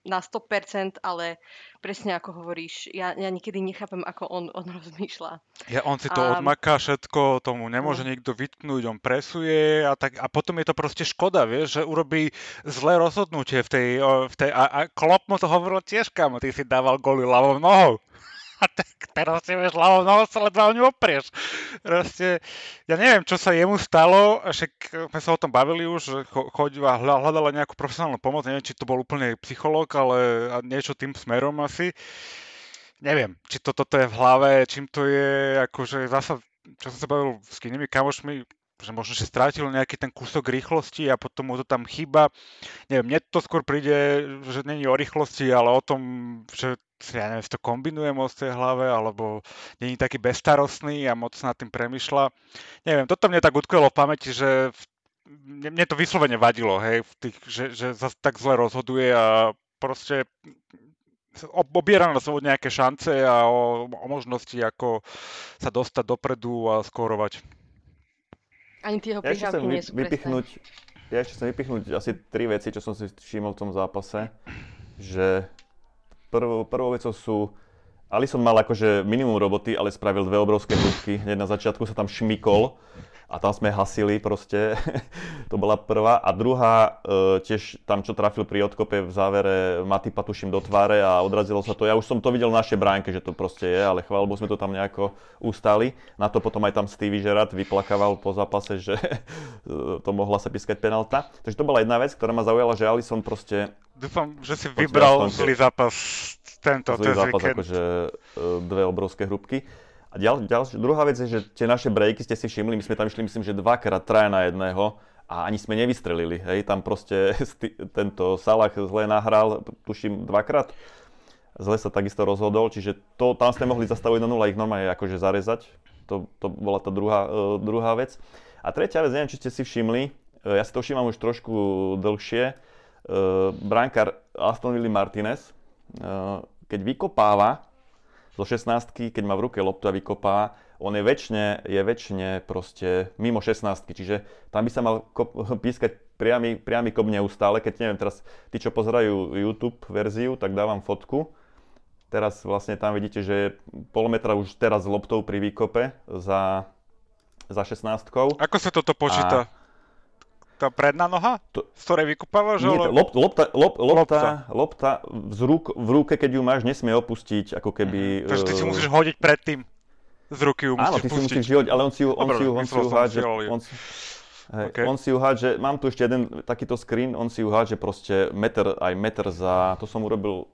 na 100%, ale presne ako hovoríš, ja niekedy nechápem, ako on rozmýšľa. On si to odmaká všetko, tomu nemôže nikto vytknúť, on presuje a potom je to proste škoda, vieš, že urobí zlé rozhodnutie v tej a Klopp mu to hovoril tiež, kámo, ty si dával goly ľavou nohou. A tak teraz si vieš ľavou nohou, sa ledva o ňu oprieš. Proste, ja neviem, čo sa jemu stalo, však sme sa o tom bavili už, chodila, hľadala nejakú profesionálnu pomoc, neviem, či to bol úplne psychológ, ale niečo tým smerom asi. Neviem, či toto je v hlave, čím to je, akože zasa, čo som sa bavil s inými kamošmi, že možno, že strátil nejaký ten kúsok rýchlosti a potom mu to tam chýba. Neviem, mne to skôr príde, že není o rýchlosti, ale o tom, že ja neviem, si to kombinuje moc v tej hlave, alebo není taký bezstarostný a moc nad tým premýšľa. Neviem, toto mne tak utkvelo v pamäti, že mne to vyslovene vadilo, hej, že zase tak zle rozhoduje a proste obieram sa o nejaké šance a o možnosti, ako sa dostať dopredu a skórovať. Ani tie jeho prihrávky nie sú presné. Ja ešte chcem vypichnúť asi tri veci, čo som si všimol v tom zápase. Že prvou vecou sú... Alisson mal akože minimum roboty, ale spravil dve obrovské kúpky. Hneď na začiatku sa tam šmykol a tam sme hasili proste. To bola prvá. A druhá, tiež tam, čo trafil pri odkope v závere Matipa, tuším, do tváre a odrazilo sa to. Ja už som to videl v našej bránke, že to proste je, ale chváľ Bohu sme to tam nejako ustali. Na to potom aj tam Stevie Gerrard vyplakával po zápase, že to mohla sa pískať penálta. Takže to bola jedna vec, ktorá ma zaujala, že Alisson proste... Dúfam, že si vybral zlý zápas tento ten zápas, akože dve obrovské hrúbky. A druhá vec je, že tie naše breaky ste si všimli, my sme tam išli, myslím, že 2x3 na 1 a ani sme nevystrelili, hej, tam proste tento Salah zle nahral, tuším, 2x. Zle sa takisto rozhodol, čiže to, tam ste mohli zastaviť na 0 ich normálne akože zarezať, to bola tá druhá vec. A tretia vec, neviem, či ste si všimli, ja si to všímam už trošku dlhšie, brankár Aston Villa Martinez, keď vykopáva, zo 16-ky, keď má v ruke loptu a vykopá, on je väčšine proste mimo 16-ky, čiže tam by sa mal pískať priamy kop neustále, keď neviem, teraz tí, čo pozerajú YouTube verziu, tak dávam fotku. Teraz vlastne tam vidíte, že je pol metra už teraz loptou pri výkope za 16-kou. Ako sa toto počíta? Tá predná noha? Z ktorej vykúpavaš? Ale... Lopta v ruke, keď ju máš, nesmie opustiť, ako keby... Takže ty si musíš hodiť predtým. Z ruky ju musíš pustiť. Áno, ty si musíš hodiť, ale on si ju hádže, mám tu ešte jeden takýto screen, on si ju hádže proste meter za... To som urobil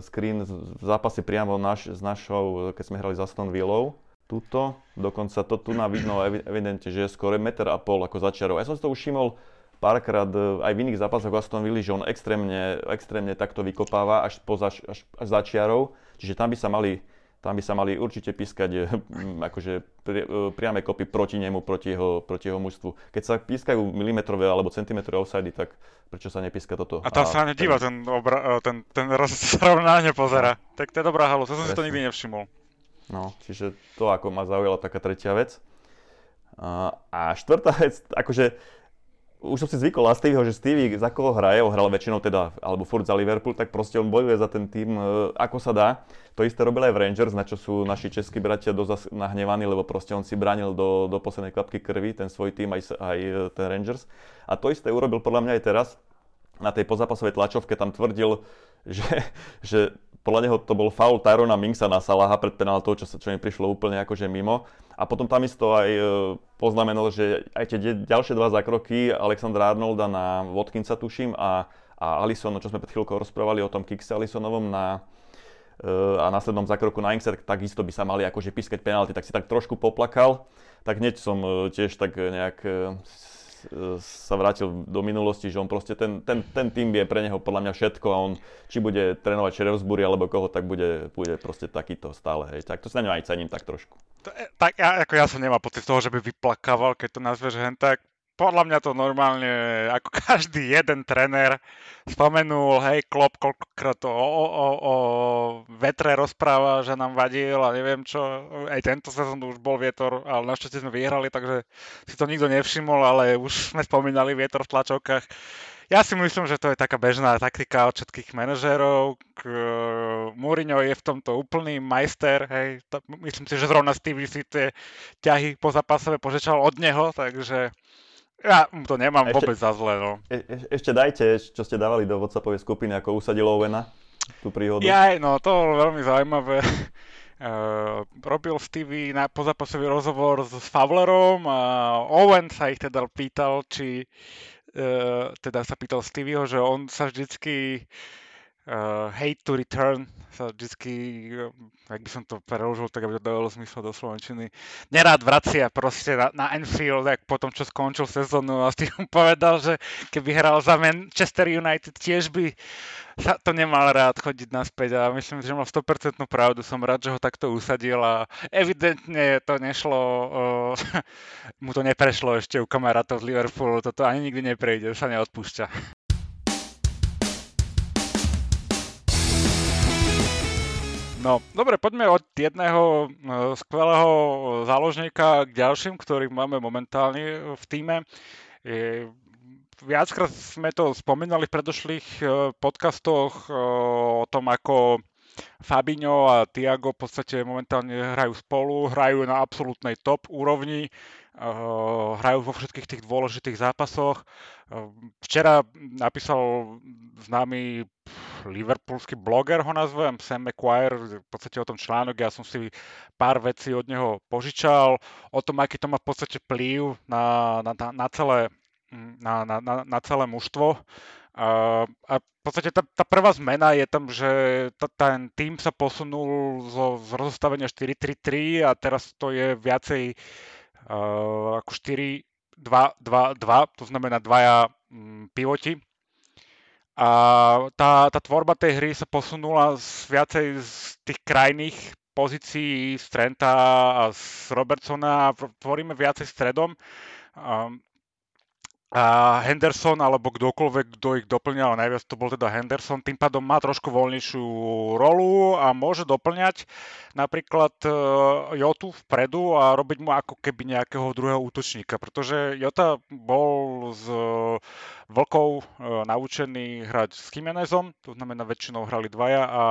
screen v zápase priamo s našou, keď sme hrali za Aston Villou. Tuto, dokonca to tu na vidno evidentne, že je skoro 1,5 metra ako za čiarou. Ja som si to ušimol párkrát aj v iných zápasoch v Aston Villa, že on extrémne takto vykopáva až za čiarou. Čiže tam by sa mali určite pískať akože priame kopy proti nemu, proti jeho mužstvu. Keď sa pískajú milimetrové alebo centimetrové offsidy, tak prečo sa nepíska toto? A tam sa na ne díva ten rozrovnanie pozera. Tak to je dobrá halu, to som si to nikdy nevšimol. No, čiže to, ako ma zaujala taká tretia vec. A štvrtá vec, akože už som si zvykol na Stevieho, že Stevie za koho hraje, on hral väčšinou teda, alebo furt za Liverpool, tak proste on bojuje za ten tým, ako sa dá. To isté robil aj v Rangers, na čo sú naši českí bratia dosť nahnevaní, lebo proste on si bránil do poslednej kvapky krvi, ten svoj tým, aj ten Rangers. A to isté urobil podľa mňa aj teraz. Na tej pozápasovej tlačovke tam tvrdil, že podľa neho to bol faul Tyrona Minksa na Salaha pred penáltou, čo mi prišlo úplne akože mimo. A potom tam isto aj poznamenal, že aj tie ďalšie dva zákroky Alexandra Arnolda na Watkinsa, tuším, a Alisson, čo sme pred chvíľkou rozprávali o tom kikse Alissonovom a následnom zákroku na Inksa, takisto by sa mali akože pískať penálty. Tak si tak trošku poplakal, tak hneď som tiež tak nejak sa vrátil do minulosti, že on proste ten tým je pre neho podľa mňa všetko a on či bude trénovať Shrewsbury alebo koho, tak bude proste takýto stále, hej. Tak to sa na ňo aj cením tak trošku. Tak ja som nemal pocit z toho, že by vyplakával, keď to nazveš hen tak. podľa mňa to normálne, ako každý jeden trenér spomenul, hej, Klopp, koľkokrát to o vetre rozpráva, že nám vadil a neviem čo. Aj tento sezón už bol vietor, ale našťastie sme vyhrali, takže si to nikto nevšimol, ale už sme spomínali vietor v tlačovkách. Ja si myslím, že to je taká bežná taktika od všetkých manažérov. Mourinho je v tomto úplný majster, hej. Myslím si, že zrovna Stevie si tie ťahy po zápasové požičal od neho, takže ja to nemám ešte, vôbec za zle, no. Ešte dajte, čo ste dávali do WhatsAppovej skupiny, ako usadil Owena, tú príhodu. Jaj, no to bolo veľmi zaujímavé. Robil Stevie na pozápasový rozhovor s Fowlerom a Owen sa ich teda pýtal, či teda sa pýtal Stevieho, že on sa vždycky hate to return, sa vždycky, ak by som to preložil, tak aby to dávalo zmysel do slovenčiny, nerád vracia proste na Enfield, tak potom, čo skončil sezónu a Stevie povedal, že keby hral za Manchester United, tiež by sa to nemal rád chodiť naspäť a myslím, že mal 100% pravdu, som rád, že ho takto usadil a evidentne to nešlo, mu to neprešlo ešte u kamarátov z Liverpoolu, toto ani nikdy neprejde, sa neodpúšťa. No, dobre, poďme od jedného skvelého záložníka k ďalším, ktorých máme momentálne v tíme. Viackrát sme to spomínali v predošlých podcastoch o tom, ako Fabinho a Tiago v podstate momentálne hrajú spolu, hrajú na absolútnej top úrovni, hrajú vo všetkých tých dôležitých zápasoch. Včera napísal známy liverpoolský bloger, ho nazvem, Sam McQuire, v podstate o tom článok, ja som si pár vecí od neho požičal, o tom, aký to má v podstate vplyv na celé mužstvo. A v podstate tá prvá zmena je tam, že ten tým sa posunul z rozostavenia 4-3-3 a teraz to je viacej ako 4-2-2-2, to znamená dvaja pivoti. A tá tvorba tej hry sa posunula viacej z tých krajných pozícií, z Trenta a z Robertsona, tvoríme viacej stredom. A Henderson, alebo kdokoľvek, kto ich doplňal, najviac to bol teda Henderson, tým pádom má trošku voľnejšiu rolu a môže doplňať napríklad Jotu vpredu a robiť mu ako keby nejakého druhého útočníka, pretože Jota bol z Vlkov naučený hrať s Chimenezom, to znamená väčšinou hrali dvaja a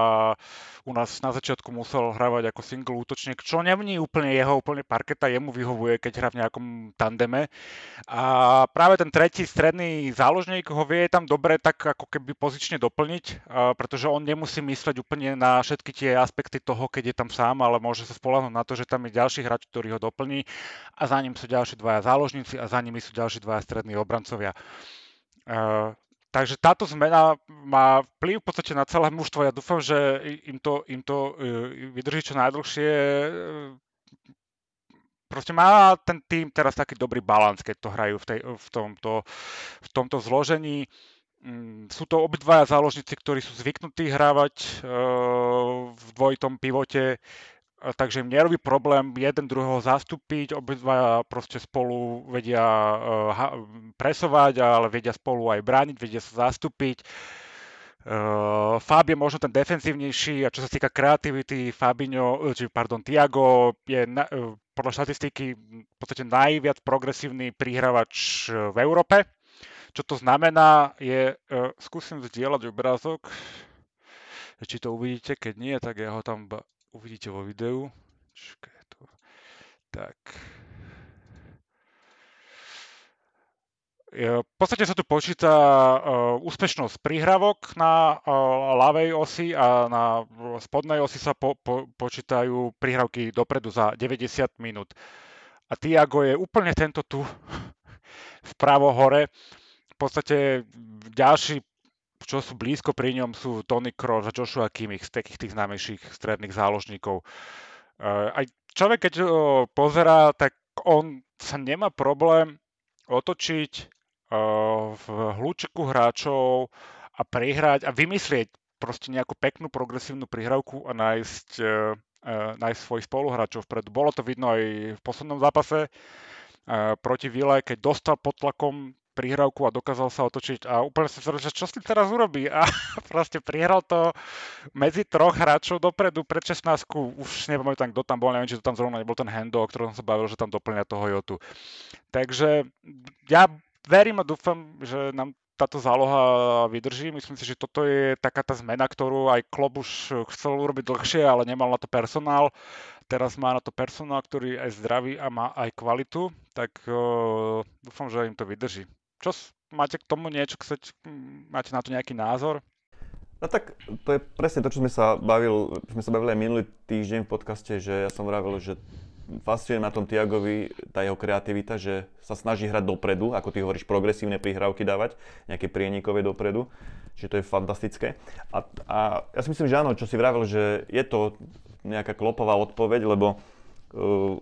u nás na začiatku musel hravať ako single útočník, čo nemní úplne jeho, úplne parketa, jemu vyhovuje, keď hra v nejakom tandeme a práve ten tretí stredný záložník ho vie tam dobre tak ako keby pozične doplniť, pretože on nemusí mysleť úplne na všetky tie aspekty toho, keď je tam sám, ale môže sa spoľahnúť na to, že tam je ďalší hráč, ktorý ho doplní a za ním sú ďalší dvaja záložníci a za nimi sú ďalší dvaja strední obrancovia. Takže táto zmena má vplyv v podstate na celé mužstvo. Ja dúfam, že im to vydrží čo najdlhšie. Proste má ten tým teraz taký dobrý balans, keď to hrajú v tomto zložení. Sú to obidvaja záložníci, ktorí sú zvyknutí hrávať v dvojitom pivote, takže im nerobí problém jeden druhého zastúpiť, obidvaja proste spolu vedia presovať, ale vedia spolu aj brániť, vedia sa zastúpiť. Fab je možno ten defenzívnejší a čo sa týka kreativity, Thiago je podľa štatistiky v podstate najviac progresívny prihrávač v Európe. Čo to znamená je, skúsim zdieľať obrázok, či to uvidíte, keď nie, tak ja ho tam uvidíte vo videu. Tak. V podstate sa tu počíta úspešnosť prihrávok na ľavej osi a na spodnej osi sa počítajú prihrávky dopredu za 90 minút. A Thiago je úplne tento tu, vpravo hore. V podstate ďalší, čo sú blízko pri ňom, sú Toni Kroos a Joshua Kimmich, z takých tých známejších stredných záložníkov. Aj človek, keď pozerá, tak on sa nemá problém otočiť v hľúčiku hráčov a prihrať a vymyslieť proste nejakú peknú progresívnu prihrávku a nájsť svojich spoluhráčov vpredu. Bolo to vidno aj v poslednom zápase, proti Ville, keď dostal pod tlakom prihrávku a dokázal sa otočiť a úplne som sa rozhodol, čo si teraz urobí a proste prihral to medzi troch hráčov dopredu pred 16-ku, už nepamätám, kto tam bol, neviem, či to tam zrovna nebol ten Hendo, o ktorom som sa bavil, že tam doplňa toho Jotu. Takže ja verím a dúfam, že nám táto záloha vydrží. Myslím si, že toto je taká tá zmena, ktorú aj Klopp už chcel urobiť dlhšie, ale nemal na to personál. Teraz má na to personál, ktorý je zdravý a má aj kvalitu, tak dúfam, že im to vydrží. Máte k tomu niečo? Máte na to nejaký názor? No tak to je presne to, čo sme sa bavili aj minulý týždeň v podcaste, že ja som vravil, že fascinuje na tom Tiagovi tá jeho kreativita, že sa snaží hrať dopredu, ako ty hovoríš, progresívne prihrávky dávať, nejaké prienikové dopredu, že to je fantastické. A ja si myslím, že áno, čo si vravel, že je to nejaká Kloppová odpoveď, lebo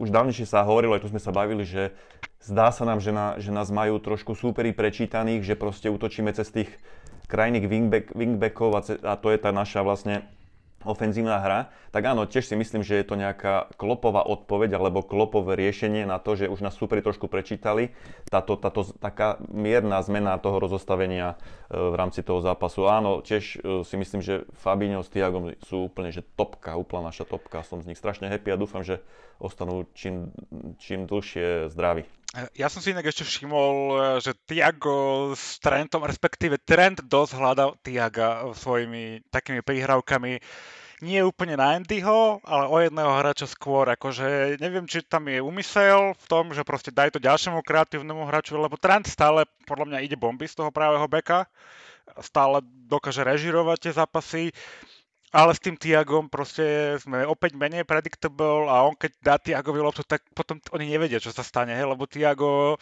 už dávnejšie sa hovorilo, aj tu sme sa bavili, že zdá sa nám, že nás majú trošku súperi prečítaných, že proste útočíme cez tých krajných wingbackov a to je tá naša vlastne ofenzívna hra, tak áno, tiež si myslím, že je to nejaká Kloppová odpoveď alebo Kloppové riešenie na to, že už nás súperi trošku prečítali, táto taká mierna zmena toho rozostavenia v rámci toho zápasu. Áno, tiež si myslím, že Fabinho s Thiagom sú úplne, že topka, úplná naša topka, som z nich strašne happy a dúfam, že ostanú čím dlhšie zdraví. Ja som si inak ešte všimol, že Thiago s Trentom, respektíve Trent dosť hľadal Thiaga svojimi takými prihrávkami. Nie úplne na Andyho, ale o jedného hráča skôr. Akože neviem, či tam je úmysel v tom, že proste daj to ďalšiemu kreatívnemu hráču, lebo Trent stále podľa mňa ide bomby z toho pravého beka. Stále dokáže režirovať tie zápasy. Ale s tým Tiagom proste sme opäť menej predictable a on keď dá Tiagovi loptu, tak potom oni nevedia, čo sa stane, hej? Lebo Tiago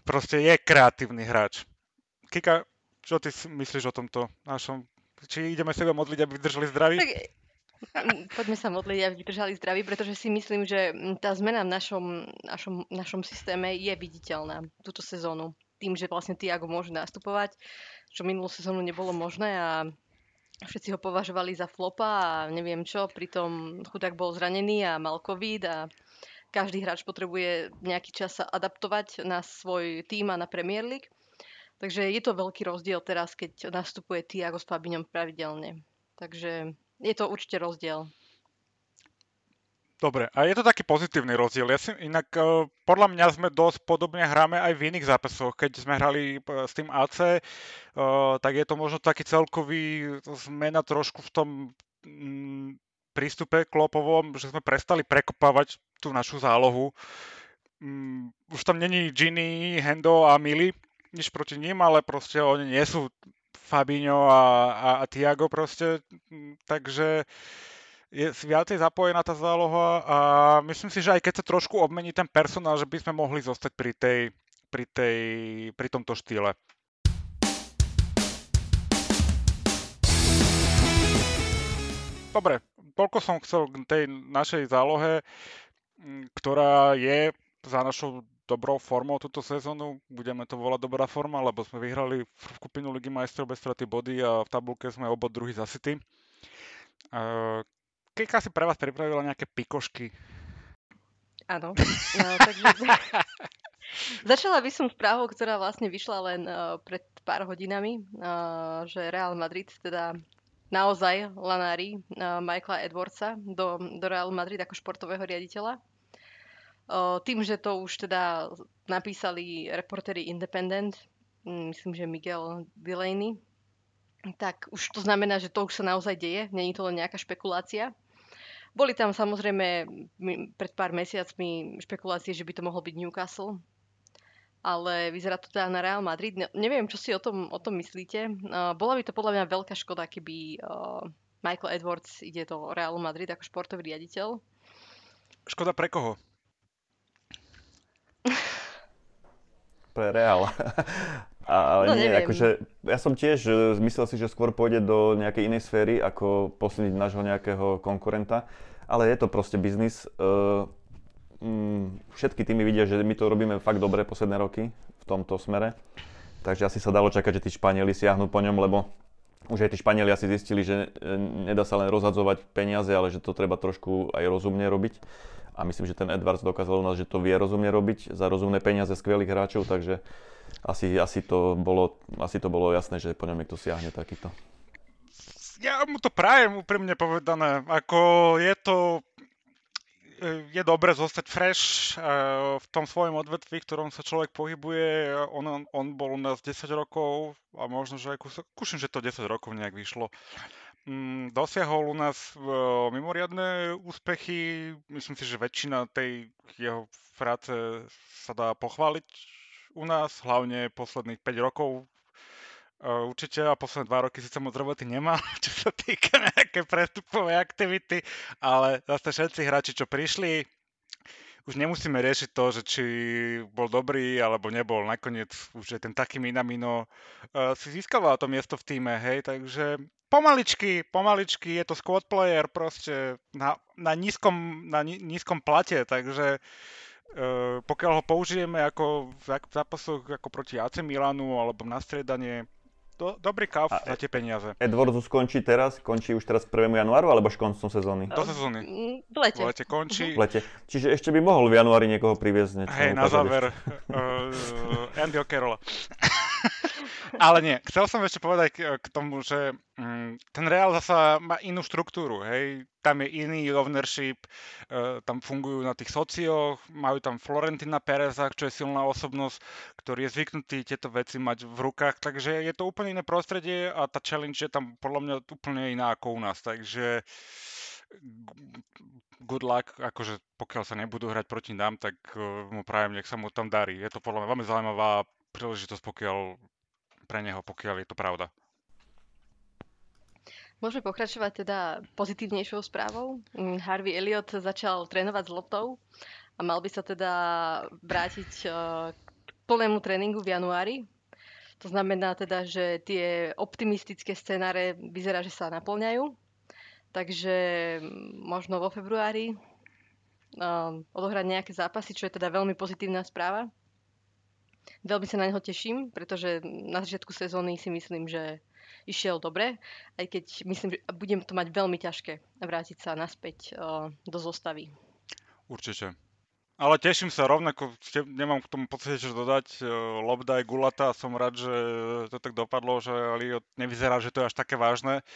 proste je kreatívny hráč. Kika, čo ty myslíš o tomto našom? Či ideme seba modliť, aby vydržali zdraví? Tak, poďme sa modliť, aby vydržali zdraví, pretože si myslím, že tá zmena v našom systéme je viditeľná túto sezónu. Tým, že vlastne Tiago môže nastupovať, čo minulú sezónu nebolo možné a všetci ho považovali za flopa a neviem čo, pritom chudák bol zranený a mal covid a každý hráč potrebuje nejaký čas sa adaptovať na svoj tím a na Premier League. Takže je to veľký rozdiel teraz, keď nastupuje Thiago s Fabinhom pravidelne. Takže je to určite rozdiel. Dobre, a je to taký pozitívny rozdiel. Ja si inak, podľa mňa sme dosť podobne hráme aj v iných zápasoch. Keď sme hrali s tým AC, tak je to možno taký celkový zmena trošku v tom prístupe Kloppovom, že sme prestali prekopávať tú našu zálohu. Už tam není Gini, Hendo a Mili, nič proti ním, ale proste oni nie sú Fabinho a Thiago proste, takže je viacej zapojená tá záloha a myslím si, že aj keď sa trošku obmení ten personál, že by sme mohli zostať pri tomto štýle. Dobre, toľko som chcel k tej našej zálohe, ktorá je za našou dobrou formou túto sezónu. Budeme to volať dobrá forma, lebo sme vyhrali v skupinu Ligy majstrov bez straty body a v tabulke sme oba druhý za City. Kika si pre vás pripravila nejaké pikošky. Áno. No, takže začala by som správou, ktorá vlastne vyšla len pred pár hodinami, že Real Madrid teda naozaj lanári Michaela Edwardsa do Real Madrid ako športového riaditeľa. Tým, že to už teda napísali reportéri Independent, myslím, že Miguel Delaney, tak už to znamená, že to už sa naozaj deje. Není to len nejaká špekulácia. Boli tam samozrejme pred pár mesiacmi špekulácie, že by to mohlo byť Newcastle, ale vyzerá to teda na Real Madrid. Neviem, čo si o tom myslíte. Bola by to podľa mňa veľká škoda, keby Michael Edwards ide do Realu Madrid ako športový riaditeľ. Škoda pre koho? Pre Real. Ale no, nie, akože, ja som tiež myslel si, že skôr pôjde do nejakej inej sféry, ako posilniť nášho nejakého konkurenta, ale je to proste biznis. Všetky týmy vidia, že my to robíme fakt dobre posledné roky v tomto smere, takže asi sa dalo čakať, že tí Španieli siahnu po ňom, lebo už aj tí Španieli asi zistili, že nedá sa len rozhadzovať peniaze, ale že to treba trošku aj rozumne robiť. A myslím, že ten Edwards dokázal u nás, že to vie rozumne robiť za rozumné peniaze skvelých hráčov, takže asi to bolo jasné, že po ňom niekto siahne takýto. Ja mu to prajem, úprimne povedané. Ako je dobre zostať fresh v tom svojom odvetví, v ktorom sa človek pohybuje. On bol u nás 10 rokov a možno, že aj kúšim, že to 10 rokov nejak vyšlo. Dosiahol u nás mimoriadne úspechy. Myslím si, že väčšina tej jeho práce sa dá pochváliť u nás, hlavne posledných 5 rokov. Určite a posledné 2 roky síce moc roboty nemá, čo sa týka nejaké prestupovej aktivity, ale zase všetci hráči, čo prišli, už nemusíme riešiť to, že či bol dobrý alebo nebol. Nakoniec už je ten taký Mino si získal to miesto v týme, hej, takže Pomaličky, je to squad player proste na nízkom plate, takže pokiaľ ho použijeme ako v zápasoch ako proti AC Milanu alebo na striedanie, dobrý kauf za tie peniaze. Edwards skončí teraz? Končí už teraz 1. januáru alebo až koncom sezóny? Do sezóny. V lete končí. V lete. Čiže ešte by mohol v januári niekoho priviesť niečo. Hej, na záver. Andy O'Carrolla. Ale nie, chcel som ešte povedať k tomu, že ten Real zasa má inú štruktúru, hej, tam je iný ownership, tam fungujú na tých socioch, majú tam Florentina Pereza, čo je silná osobnosť, ktorý je zvyknutý tieto veci mať v rukách, takže je to úplne iné prostredie a tá challenge je tam podľa mňa úplne iná ako u nás, takže good luck, akože pokiaľ sa nebudú hrať proti nám, tak mu prajem, nech sa mu tam darí, je to podľa mňa veľmi zaujímavá príležitosť, pokiaľ pre neho, pokiaľ je to pravda. Môžeme pokračovať teda pozitívnejšou správou. Harvey Elliott začal trénovať s loptou a mal by sa teda vrátiť k plnému tréningu v januári. To znamená teda, že tie optimistické scenáre vyzerá, že sa naplňajú. Takže možno vo februári odohrať nejaké zápasy, čo je teda veľmi pozitívna správa. Veľmi sa na neho teším, pretože na začiatku sezóny si myslím, že išiel dobre, aj keď myslím, že budem to mať veľmi ťažké vrátiť sa naspäť do zostavy. Určite. Ale teším sa rovnako, nemám k tomu pocit, čo dodať. Lobda je gulatá, som rád, že to tak dopadlo, že Elliott nevyzerá, že to je až také vážne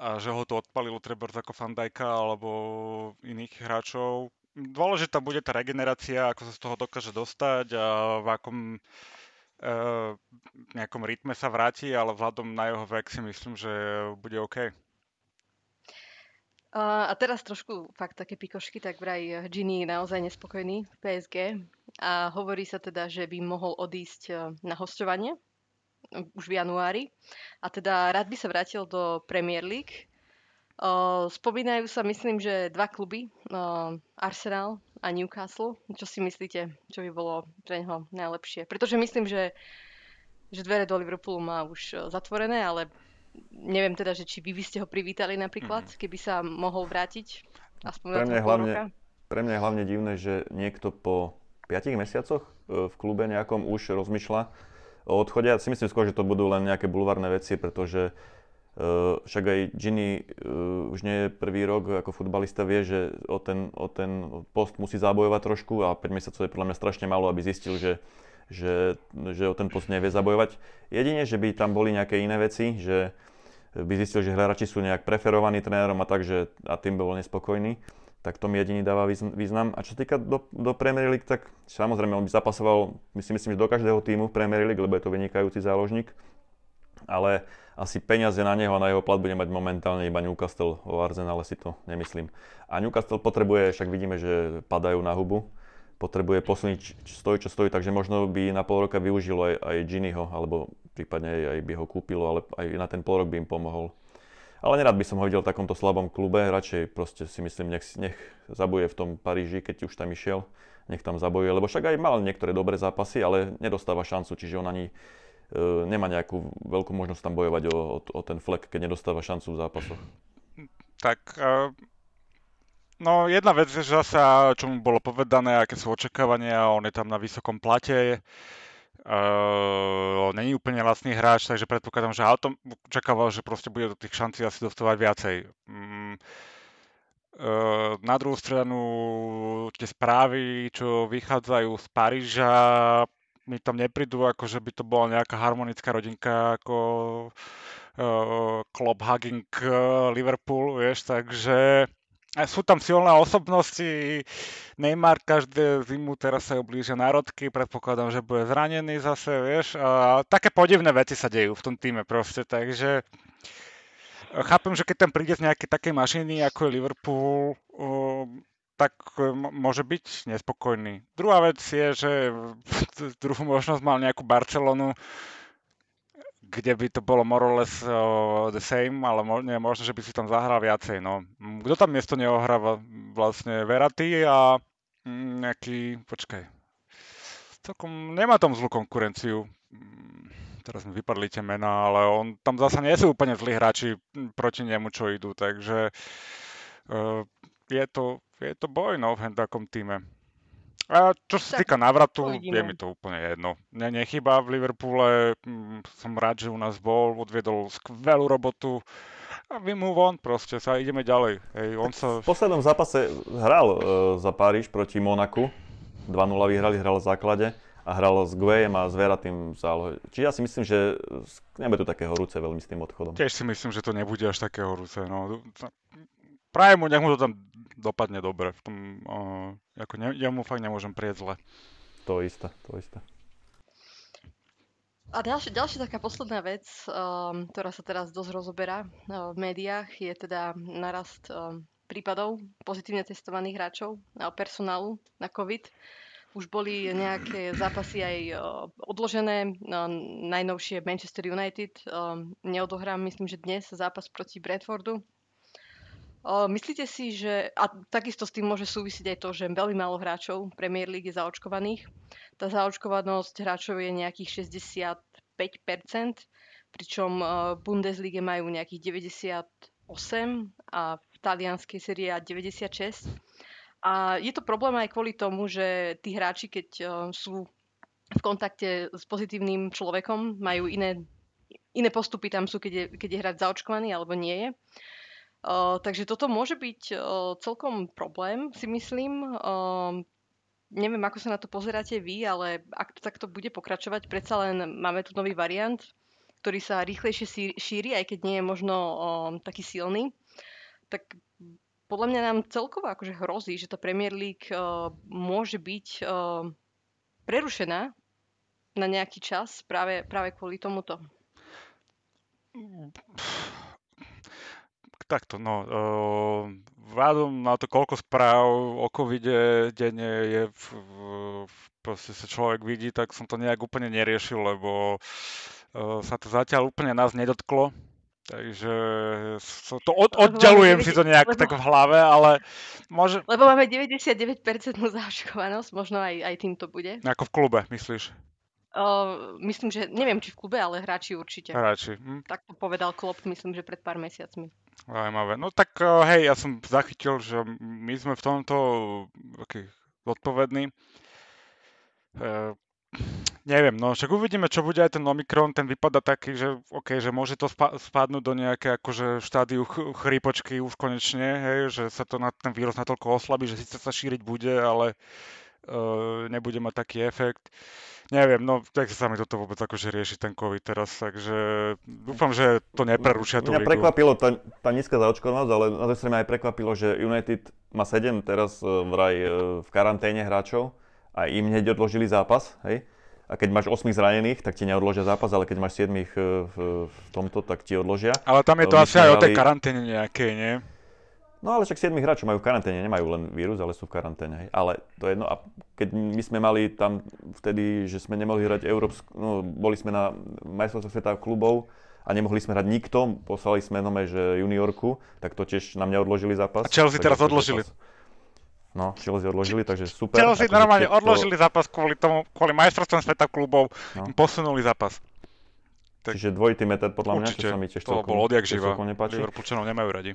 a že ho to odpalilo trebárs ako Van Dijka alebo iných hráčov. Dôležitá bude tá regenerácia, ako sa z toho dokáže dostať a v akom nejakom rytme sa vráti, ale vzhľadom na jeho vek si myslím, že bude OK. A teraz trošku fakt také pikošky, tak vraj Gini je naozaj nespokojný v PSG a hovorí sa teda, že by mohol odísť na hosťovanie už v januári a teda rád by sa vrátil do Premier League. Spomínajú sa, myslím, že dva kluby, Arsenal a Newcastle. Čo si myslíte, čo by bolo pre neho najlepšie? Pretože myslím, že dvere do Liverpoolu má už zatvorené, ale neviem teda, že či by ste ho privítali napríklad, keby sa mohol vrátiť aspoň na toho pol roka. Pre mňa je hlavne divné, že niekto po 5 mesiacoch v klube nejakom už rozmýšľa o odchode. Ja si myslím skôr, že to budú len nejaké bulvárne veci, pretože však aj Gini už nie je prvý rok, ako futbalista vie, že o ten post musí zábojovať trošku a 5 mesiacov je podľa mňa strašne málo, aby zistil, že o ten post nevie zabojovať. Jedine, že by tam boli nejaké iné veci, že by zistil, že hráči sú nejak preferovaní trénerom a tak, a tým bol nespokojný, tak to mi jediný dáva význam. A čo sa týka do Premier League, tak samozrejme on by zapasoval, myslím, že do každého týmu v Premier League, lebo je to vynikajúci záložník, ale asi peniaze na neho a na jeho plat bude mať momentálne iba Newcastle, o Arsenále si to nemyslím. A Newcastle potrebuje, však vidíme, že padajú na hubu, potrebuje posilniť čo stojí, takže možno by na pol roka využilo aj Giniho, alebo prípadne aj by ho kúpilo, ale aj na ten pol rok by im pomohol. Ale nerad by som ho videl v takomto slabom klube, radšej proste si myslím, nech zabuje v tom Paríži, keď už tam išiel, nech tam zabojuje, lebo však aj mal niektoré dobré zápasy, ale nedostáva šancu, čiže on ani nemá nejakú veľkú možnosť tam bojovať o ten flek, keď nedostáva šancu v zápasoch. Tak, no jedna vec je, že zasa, čo mu bolo povedané, aké sú očakávania, on je tam na vysokom plate, není úplne vlastný hráč, takže predpokladám, že autom očakával, že proste bude do tých šancí asi dostávať viacej. Na druhú stranu tie správy, čo vychádzajú z Paríža, mi tam neprídu, ako že by to bola nejaká harmonická rodinka, ako Klopp, Hugging, Liverpool, vieš, takže sú tam silné osobnosti. Neymar každé zimu teraz sa blížia národky, predpokladám, že bude zranený zase, vieš. A také podivné veci sa dejú v tom týme proste, takže chápem, že keď tam príde z nejakej takej mašiny, ako je Liverpool, tak môže byť nespokojný. Druhá vec je, že druhú možnosť mal nejakú Barcelonu, kde by to bolo more or less the same, ale možno, že by si tam zahral viacej. No. Kto tam miesto neohráva? Vlastne Verratti a nejaký... Počkaj. Celkom nemá tam zlú konkurenciu. Teraz mi vypadli tie mená, ale on tam zasa nie sú úplne zlí hráči proti nemu, čo idú. Takže je to boj no, v hendakom týme. A čo sa týka návratu, je mi to úplne jedno. Mne nechýba v Liverpoole, som rád, že u nás bol, odviedol skvelú robotu a we move on, proste sa ideme ďalej. Hej, on sa... V poslednom zápase hral za Páriž proti Monaku, 2-0 vyhrali, hral v základe a hral s Guejem a s Verratým v zálohe. Čiže ja si myslím, že nebude to také horúce veľmi s tým odchodom. Tiež si myslím, že to nebude až také horúce. No. Práve mu, nech mu to tam dopadne dobre. V tom, ja mu fakt nemôžem prieť zle. To isté. A ďalšia taká posledná vec, ktorá sa teraz dosť rozoberá v médiách, je teda narast prípadov pozitívne testovaných hráčov a personálu na COVID. Už boli nejaké zápasy aj odložené. Najnovšie Manchester United neodohrá, myslím, že dnes zápas proti Bradfordu. Myslíte si, že, a takisto s tým môže súvisieť aj to, že veľmi málo hráčov Premier League je zaočkovaných. Tá zaočkovanosť hráčov je nejakých 65%, pričom v Bundeslige majú nejakých 98% a v talianskej série 96%. A je to problém aj kvôli tomu, že tí hráči, keď sú v kontakte s pozitívnym človekom, majú iné postupy tam sú, keď je hráč zaočkovaný alebo nie je. Takže toto môže byť celkom problém, si myslím. Neviem, ako sa na to pozeráte vy, ale ak to takto bude pokračovať, predsa len máme tu nový variant, ktorý sa rýchlejšie šíri, aj keď nie je možno taký silný. Tak podľa mňa nám celkovo akože hrozí, že tá Premier League môže byť prerušená na nejaký čas práve kvôli tomuto. Takto, no. Vádom na to, koľko správ o covide denne je, proste sa človek vidí, tak som to nejak úplne neriešil, lebo sa to zatiaľ úplne nás nedotklo. Takže to oddelujem si to nejak tak v hlave, ale môže... Lebo máme 99% zaočkovanosť, možno aj týmto bude. Ako v klube, myslíš? Myslím, že neviem, či v klube, ale hráči určite. Hráči. Hm. Tak to povedal Klopp, myslím, že pred pár mesiacmi. Zajímavé. No tak hej, ja som zachytil, že my sme v tomto zodpovední. Neviem, no však uvidíme, čo bude aj ten Omikron, ten vypadá taký, že že môže to spadnúť do nejaké akože štádiu chrípočky už konečne, hej, že sa to ten vírus natoľko oslabí, že síce sa šíriť bude, ale nebude mať taký efekt. Neviem, no tak sa mi toto vôbec akože rieši ten COVID teraz, takže dúfam, že to neprerušia tú ligu. Mňa prekvapilo tá nízka zaočkovanosť, ale na to sa ma aj prekvapilo, že United má 7 teraz vraj v karanténe hráčov a im hneď odložili zápas, hej? A keď máš 8 zranených, tak ti neodložia zápas, ale keď máš 7 v tomto, tak ti odložia. Ale tam je to asi aj o tej karanténe nejakej, nie? No ale však 7 hráčov majú v karanténe, nemajú len vírus, ale sú v karanténe, hej. Ale to je jedno. A keď my sme mali tam vtedy, že sme nemohli hrať boli sme na majstrovstve sveta klubov a nemohli sme hrať nikto, poslali sme že juniorku, tak to tiež na mňa odložili zápas. A Chelsea teraz odložili. No, Chelsea odložili, takže super. Chelsea normálne odložili zápas kvôli majstrovstvom sveta klubov, no. Posunuli zápas. Tak... Čiže dvojitý meter podľa mňa, čo sa mi tiež celkom nepáči. Liverpoolčanov nemajú radi.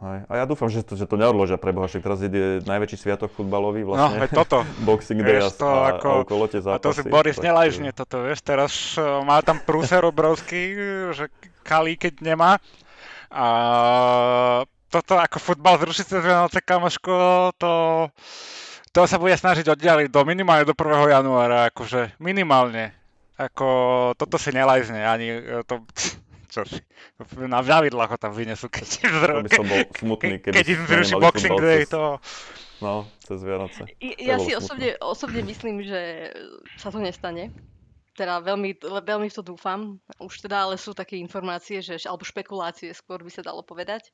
A ja dúfam, že to neodložia pre Boha, však teraz ide najväčší sviatok futbalový vlastne. No, veď toto. Boxing Day a okolo tie zápasy. A to si Boris nelážne toto, vieš, teraz má tam prúser obrovský, že kalí, keď nemá. A toto ako futbal zrušiť cez Vianoce, kamoško, to sa bude snažiť oddialiť do minimálne do 1. januára, akože minimálne. Ako toto si nelajzne, ani to... Čo, na vňavidlách ho tam vynesú, keď im zruší Boxing Day, to... No, cez Vianoce. Ja si osobne myslím, že sa to nestane. Teda veľmi v to dúfam. Už teda ale sú také informácie, že, alebo špekulácie skôr by sa dalo povedať.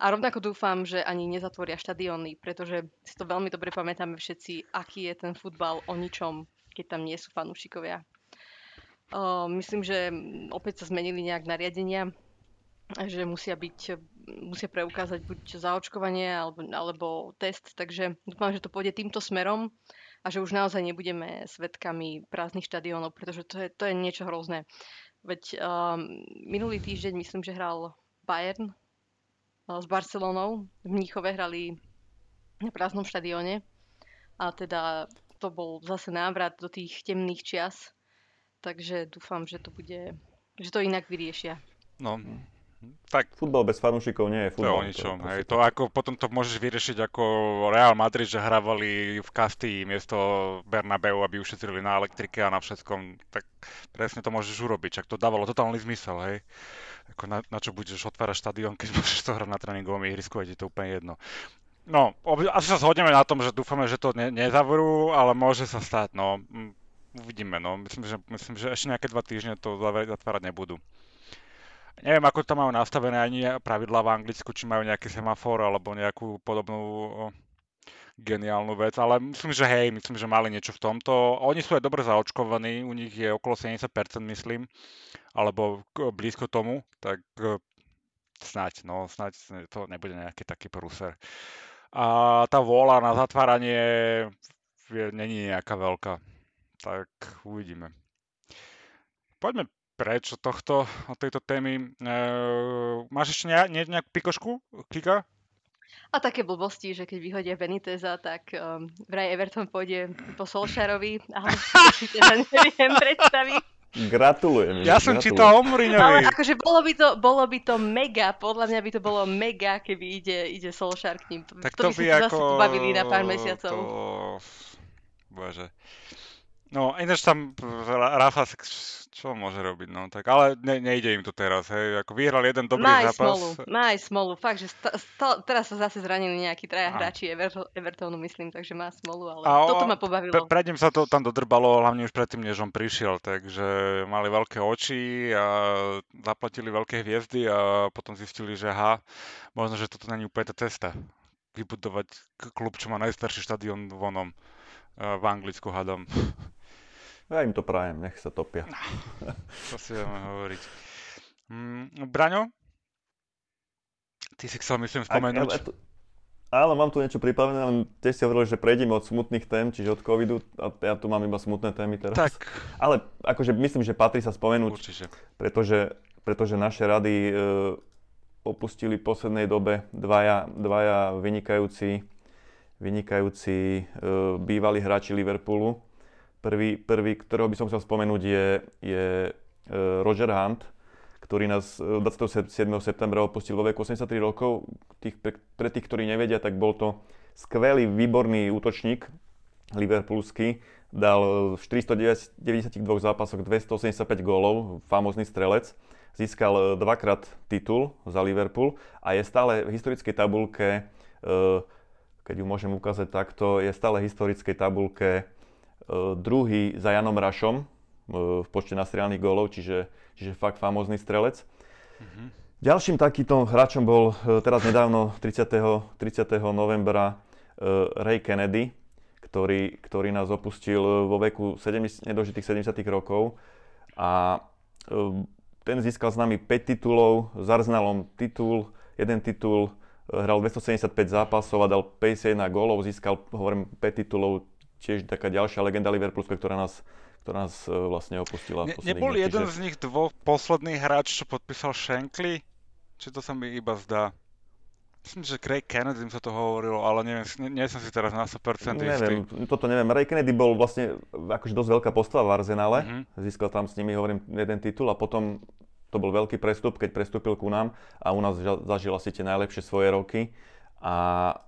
A rovnako dúfam, že ani nezatvoria štadióny, pretože si to veľmi dobre pamätáme všetci, aký je ten futbal o ničom, keď tam nie sú fanúšikovia. Myslím, že opäť sa zmenili nejak nariadenia, že musia preukázať buď zaočkovanie alebo test, takže dúfam, že to pôjde týmto smerom a že už naozaj nebudeme svedkami prázdnych štadiónov, pretože to je niečo hrozné. Veď minulý týždeň myslím, že hral Bayern s Barcelonou, v Mníchove hrali na prázdnom štadióne a teda to bol zase návrat do tých temných čias. Takže dúfam, že to inak vyriešia. No, tak... Futbal bez fanúšikov nie je futbal. To je o ničom, hej. To ako potom to môžeš vyriešiť ako Real Madrid, že hrávali v Kastíi miesto Bernabeu, aby ušetrili na elektrike a na všetkom. Tak presne to môžeš urobiť. Čak to dávalo totálny zmysel, hej. Ako na čo budeš otvárať štadión, keď môžeš to hrať na tréningovom ihrisku, je to úplne jedno. No, asi sa zhodneme na tom, že dúfame, že to nezavrú, ale môže sa stať, no. Uvidíme, no. Myslím, že ešte nejaké 2 týždne to zatvárať nebudú. Neviem, ako to majú nastavené ani pravidlá v Anglicku, či majú nejaký semafor alebo nejakú podobnú geniálnu vec, ale myslím, že mali niečo v tomto. Oni sú aj dobre zaočkovaní, u nich je okolo 70%, myslím, alebo blízko tomu, tak snáď to nebude nejaký taký prúser. A tá vôľa na zatváranie není nejaká veľká. Tak uvidíme. Poďme preč od tejto témy. Máš ešte nejakú pikošku, Kika? A také blbosti, že keď vyhodia Beniteza, tak vraj Everton pôjde po Solskjaerovi. Ale si teda neviem predstaviť. Gratulujem. Ja som čítal o Mourinhovi. Ale akože bolo by to mega, podľa mňa by to bolo mega, keby ide Solskjaer k ním. Tak to by ako... zase pobavili na pár mesiacov. To... Bože... No, ináč tam Rafa, čo môže robiť, no, tak, ale nejde im to teraz, hej, ako vyhral jeden dobrý zápas. Má aj smolu, fakt, že teraz sa zase zranili nejakí 3 hráči Evertonu, myslím, takže má smolu, ale toto ma pobavilo. Predtým sa to tam dodrbalo, hlavne už predtým, než on prišiel, takže mali veľké oči a zaplatili veľké hviezdy a potom zistili, že možno, že toto není úplne tá cesta, vybudovať klub, čo má najstarší štadión vonom v Anglicku, hadom. Ja im to prajem, nech sa topia. To si budeme hovoriť. Braňo? Ty si chcel, myslím, spomenúť. Áno, mám tu niečo pripravené, ale tiež si hovorili, že prejdeme od smutných tém, čiže od covidu, a ja tu mám iba smutné témy teraz. Tak. Ale akože myslím, že patrí sa spomenúť. Určite. Pretože naše rady opustili v poslednej dobe dvaja vynikajúci bývalí hráči Liverpoolu. Prvý, ktorého by som chcel spomenúť, je Roger Hunt, ktorý nás 27. septembra opustil vo veku 83 rokov. Pre tých, ktorí nevedia, tak bol to skvelý, výborný útočník liverpoolský. Dal v 492 zápasoch 285 gólov, famózny strelec. Získal 2-krát titul za Liverpool a je stále v historickej tabuľke, keď ju môžem ukázať takto, je stále v historickej tabuľke druhý za Janom Rašom v počte nastrieľaných gólov, čiže fakt famózny strelec. Mm-hmm. Ďalším takýmto hráčom bol teraz nedávno 30. novembra Ray Kennedy, ktorý nás opustil vo veku nedožitých 70 rokov a ten získal s nami 5 titulov, s Arsenalom jeden titul, hral 275 zápasov a dal 51 gólov, získal, hovorím, 5 titulov. Tiež taká ďalšia legenda Liverpoolska, ktorá nás vlastne opustila. Nebol jeden z nich dvoch posledných hráč, čo podpísal Shankly? Či to sa mi iba zdá? Myslím, že Craig Kennedy sa to hovorilo, ale neviem, nie som si teraz na 100% istý. Toto neviem. Ray Kennedy bol vlastne akože dosť veľká postava v Arsenále. Mm-hmm. Získal tam s nimi, hovorím, jeden titul a potom to bol veľký prestup, keď prestúpil ku nám a u nás zažil asi tie najlepšie svoje roky a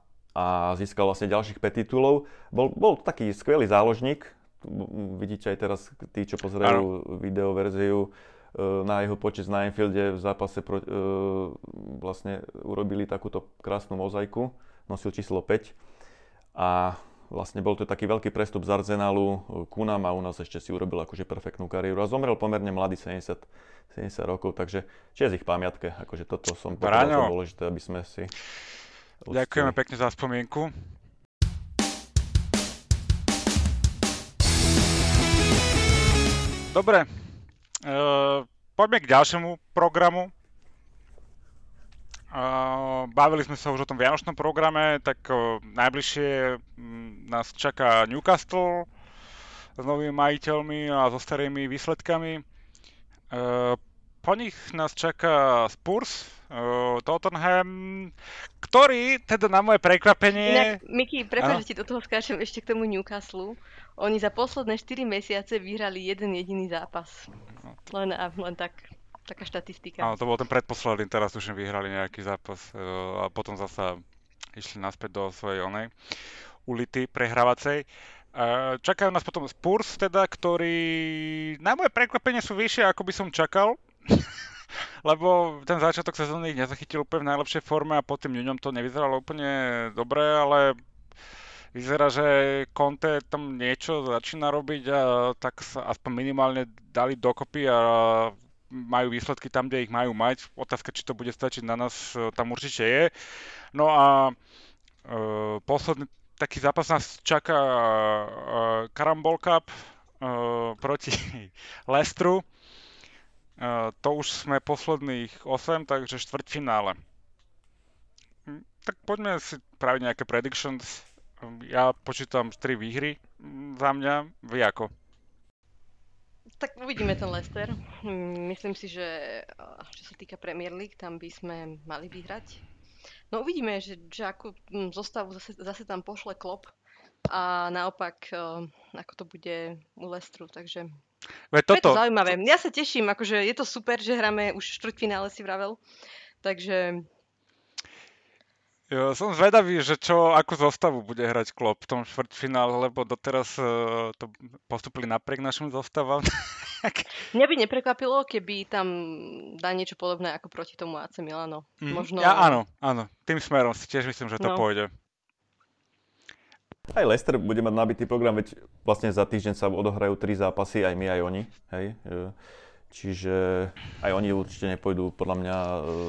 získal vlastne ďalších 5 titulov. Bol taký skvelý záložník, vidíte aj teraz tí, čo pozerajú videoverziu, na jeho počesť na Enfielde v zápase vlastne urobili takúto krásnu mozaiku, nosil číslo 5 a vlastne bol to taký veľký prestup z Arsenalu ku nám a u nás ešte si urobil akože perfektnú kariéru a zomrel pomerne mladý, 70 rokov, takže čest ich pamiatke, akože toto som považoval za dôležité, aby sme si... Ďakujeme pekne za spomienku. Dobre, poďme k ďalšiemu programu. Bavili sme sa už o tom vianočnom programe, tak najbližšie nás čaká Newcastle s novými majiteľmi a so starými výsledkami. Po nich nás čaká Spurs, Tottenham, ktorý teda na moje prekvapenie... Inak, Miki, prepáč, že ti do toho skáčem ešte k tomu Newcastle. Oni za posledné 4 mesiace vyhrali jeden jediný zápas. Len tak, taká štatistika. Áno, to bol ten predposledný, teraz už vyhrali nejaký zápas a potom zasa išli naspäť do svojej onej ulity prehrávacej. Čakajú nás potom Spurs, teda, ktorí na moje prekvapenie sú vyššie, ako by som čakal. Lebo ten začiatok sezóny ich nezachytil úplne v najlepšej forme a po tým ňom to nevyzeralo úplne dobre, ale... Vyzerá, že Conte tam niečo začína robiť a tak sa aspoň minimálne dali dokopy a majú výsledky tam, kde ich majú mať. Otázka, či to bude stačiť na nás, tam určite je. No a posledný taký zápas nás čaká Carambol Cup proti Leicesteru. To už sme posledných 8, takže štvrťfinále. Tak poďme si praviť nejaké predictions. Ja počítam 3 výhry za mňa. Vy ako? Tak uvidíme ten Leicester. Myslím si, že čo sa týka Premier League, tam by sme mali vyhrať. No uvidíme, že akú zostavu zase tam pošle Klopp a naopak ako to bude u Leicesteru, takže je to zaujímavé. Ja sa teším, akože je to super, že hráme už štvrťfinále si vravel, takže... Jo, som zvedavý, že akú zostavu bude hrať Klopp v tom štvrťfinále, lebo doteraz to postupili napriek našim zostavám. Mňa by neprekvapilo, keby tam dá niečo podobné ako proti tomu AC Milano. Možno... Ja áno. Tým smerom si tiež myslím, že to pôjde. Aj Leicester bude mať nabitý program, veď vlastne za týždeň sa odohrajú 3 zápasy, aj my, aj oni. Hej. Čiže aj oni určite nepôjdu podľa mňa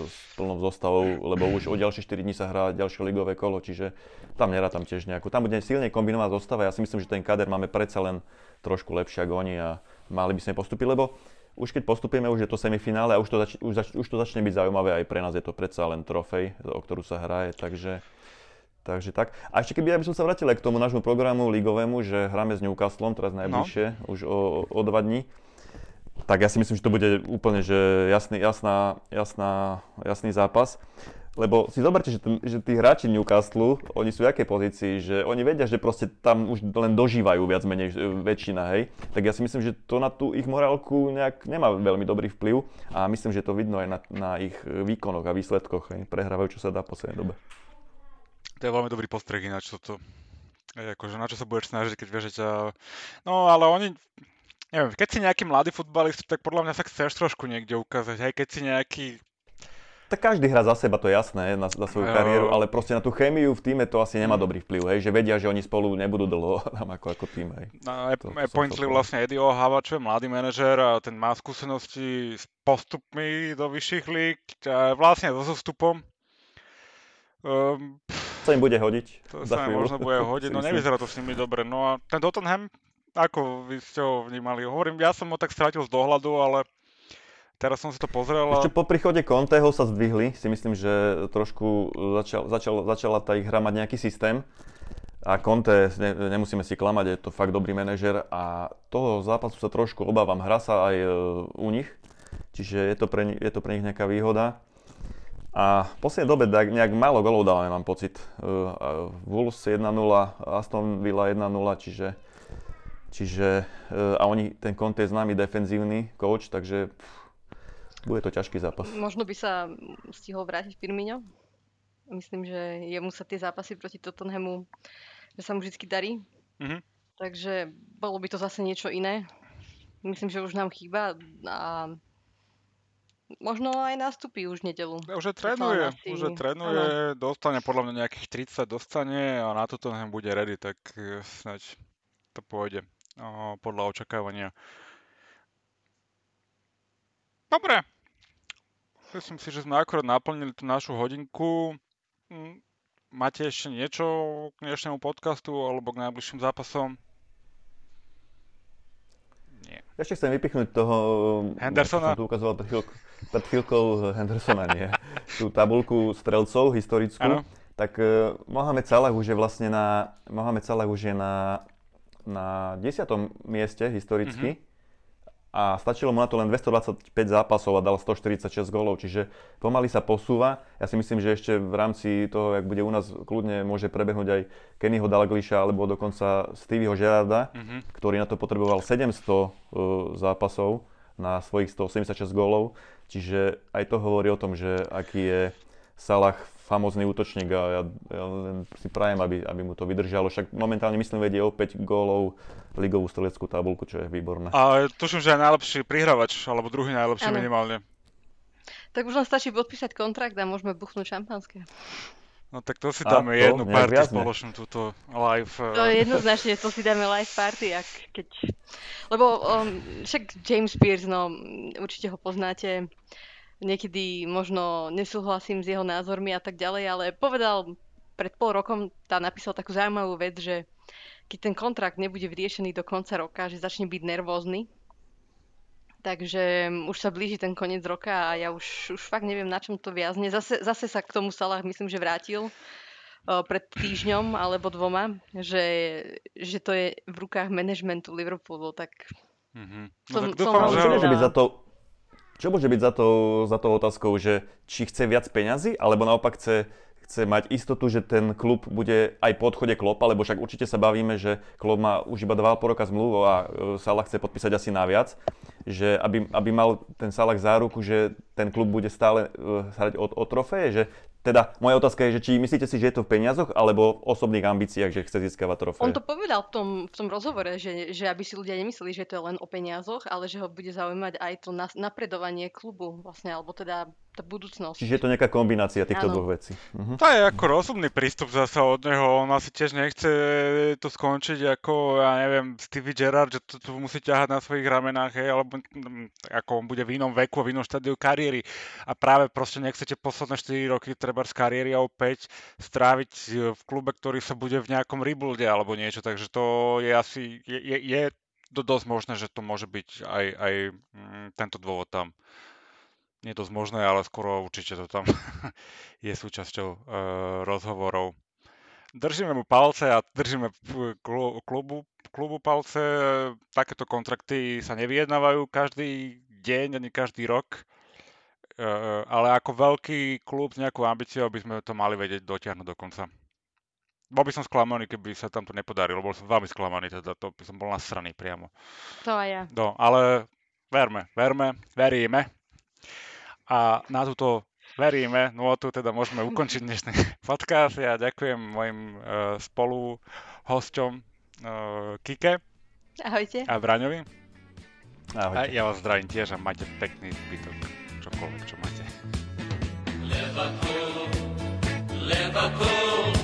s plnou zostavou, lebo už o ďalšie 4 dní sa hrá ďalšie ligové kolo, čiže tam nerátam tiež nejakú. Tam bude silne kombinovaná zostava, ja si myslím, že ten kader máme predsa len trošku lepšie ako oni a mali by sme postúpiť, lebo už keď postupíme, už je to semifinále a už to začne byť zaujímavé, aj pre nás je to predsa len trofej, o ktorú sa hraje, takže tak. A ešte keby som sa vrátil k tomu nášmu programu ligovému, že hráme s Newcastlom teraz najbližšie, už o 2 dní. Tak ja si myslím, že to bude úplne že jasný zápas. Lebo si zoberte, že tí hráči Newcastle, oni sú v jakej pozícii, že oni vedia, že proste tam už len dožívajú viac menej väčšina, hej. Tak ja si myslím, že to na tú ich morálku nejak nemá veľmi dobrý vplyv a myslím, že to vidno aj na ich výkonoch a výsledkoch, hej. Prehrávajú, čo sa dá v poslednej dobe. To je veľmi dobrý postreh ináč toto. Akože na čo sa budeš snažiť, keď vieš, že ťa... No, ale oni... Neviem, keď si nejaký mladý futbalista, tak podľa mňa sa chceš trošku niekde ukázať, aj keď si nejaký... Tak každý hrá za seba, to je jasné, na svoju kariéru, ale proste na tú chémiu v týme to asi nemá dobrý vplyv, hej, že vedia, že oni spolu nebudú dlho tam ako tým, hej. Pointli vlastne Eddie O'Hava, čo je mladý manažer a ten má skúsenosti s postupmi do vyšších líg, vlastne so zostupom. To im bude hodiť. To sa im možno bude hodiť, no nevyzerá to s nimi dobre, no a ten Tottenham... Ako vy ste ho vnímali? Hovorím, ja som ho tak strátil z dohľadu, ale teraz som si to pozrel. Ešte po príchode Conteho sa zdvihli. Si myslím, že trošku začala tá ich hra mať nejaký systém. A Conte, nemusíme si klamať, je to fakt dobrý manažer. A toho zápasu sa trošku obávam. Hra sa aj u nich. Čiže je to pre nich nejaká výhoda. A v poslednej dobe nejak málo golov dávame, mám pocit. Wolves 1-0, Aston Villa 1-0, čiže... Čiže, a oni, ten Conte je známy defenzívny coach, takže Bude to ťažký zápas. Možno by sa stihol vrátiť Firmino. Myslím, že jemu sa tie zápasy proti Tottenhamu, že sa mu vždy darí. Mm-hmm. Takže bolo by to zase niečo iné. Myslím, že už nám chýba a možno aj nastúpi už nedeľu. Už trénuje, dostane podľa mňa nejakých 30 dostane a na Tottenham bude ready, tak snaď to pôjde podľa očakávania. Dobre. Myslím si, že sme akorát naplnili tú našu hodinku. Máte ešte niečo k dnešnému podcastu alebo k najbližším zápasom? Nie. Ešte chcem vypichnúť toho... Hendersona? Tu ukazoval pred chvíľkou Hendersona, nie. Tú tabuľku strelcov historickú. Ano. Tak Mohamed Salah už je na 10. mieste historicky. Mm-hmm. A stačilo mu na to len 225 zápasov a dal 146 gólov, čiže pomaly sa posúva. Ja si myslím, že ešte v rámci toho, jak bude u nás, kľudne môže prebehnúť aj Kennyho Dalglisha alebo dokonca Stevieho Gerrarda, ktorý na to potreboval 700 zápasov na svojich 186 gólov. Čiže aj to hovorí o tom, že aký je Salah famózny útočník a ja si prajem, aby mu to vydržalo. Však momentálne myslím vedie o 5 gólov ligovú streleckú tabuľku, čo je výborné. A tuším, že je najlepší prihrávač, alebo druhý najlepší minimálne. Tak už len stačí podpísať kontrakt a môžeme buchnúť šampanské. No tak to si dáme jednu party spoločnú, túto live. To je jednoznačne, to si dáme live party, keď... Lebo však James Pierce, no určite ho poznáte. Niekedy možno nesúhlasím s jeho názormi a tak ďalej, ale povedal pred pol rokom, napísal takú zaujímavú vec, že keď ten kontrakt nebude vyriešený do konca roka, že začne byť nervózny. Takže už sa blíži ten koniec roka a ja už fakt neviem, na čom to viazne. Zase sa k tomu Salah myslím, že vrátil pred týždňom alebo dvoma, že to je v rukách manažmentu Liverpoolu, tak... Mm-hmm. No tak dúfam, že by za to... Čo môže byť za tou otázkou, že či chce viac peňazí, alebo naopak chce mať istotu, že ten klub bude aj po odchode Kloppa, lebo však určite sa bavíme, že Klopp má už iba 2,5 roka zmluvu a Salah chce podpísať asi naviac, že aby mal ten Salah záruku, že ten klub bude stále hrať o trofeje, že teda moja otázka je, že či myslíte si, že je to v peniazoch, alebo v osobných ambíciách, že chce získavať trofeje? On to povedal v tom rozhovore, že aby si ľudia nemysleli, že to je len o peniazoch, ale že ho bude zaujímať aj to napredovanie klubu vlastne, alebo teda tá budúcnosť. Čiže je to nejaká kombinácia týchto dvoch vecí. Uh-huh. To je ako rozumný prístup zasa od neho. On asi tiež nechce to skončiť ako, ja neviem, Stevie Gerrard, že to musí ťahať na svojich ramenách, alebo ako on bude v inom veku, v inom štádiu kariéry. A práve proste nechcete posledné 4 roky treba z kariéry a opäť stráviť v klube, ktorý sa bude v nejakom rebuilde alebo niečo, takže to je asi je dosť možné, že to môže byť aj tento dôvod tam. Nie je dosť možné, ale skoro určite to tam je súčasťou rozhovorov. Držíme mu palce a držíme klubu palce. Takéto kontrakty sa nevyjednávajú každý deň, ani každý rok. Ale ako veľký klub s nejakou ambíciou by sme to mali vedieť dotiahnuť do konca. Bol by som sklamaný, keby sa tam to nepodarilo. Bol som veľmi sklamaný, teda to by som bol nasraný priamo. To aj ja. No, ale veríme. A na túto veríme, no tu teda môžeme ukončiť dnešný podcast. Ja ďakujem mojim spoluhosťom Kike. Ahojte. A Braňovi. Ahojte. A ja vás zdravím tiež a majte pekný zbytok. Čokoľvek, čo máte. Liverpool, Liverpool.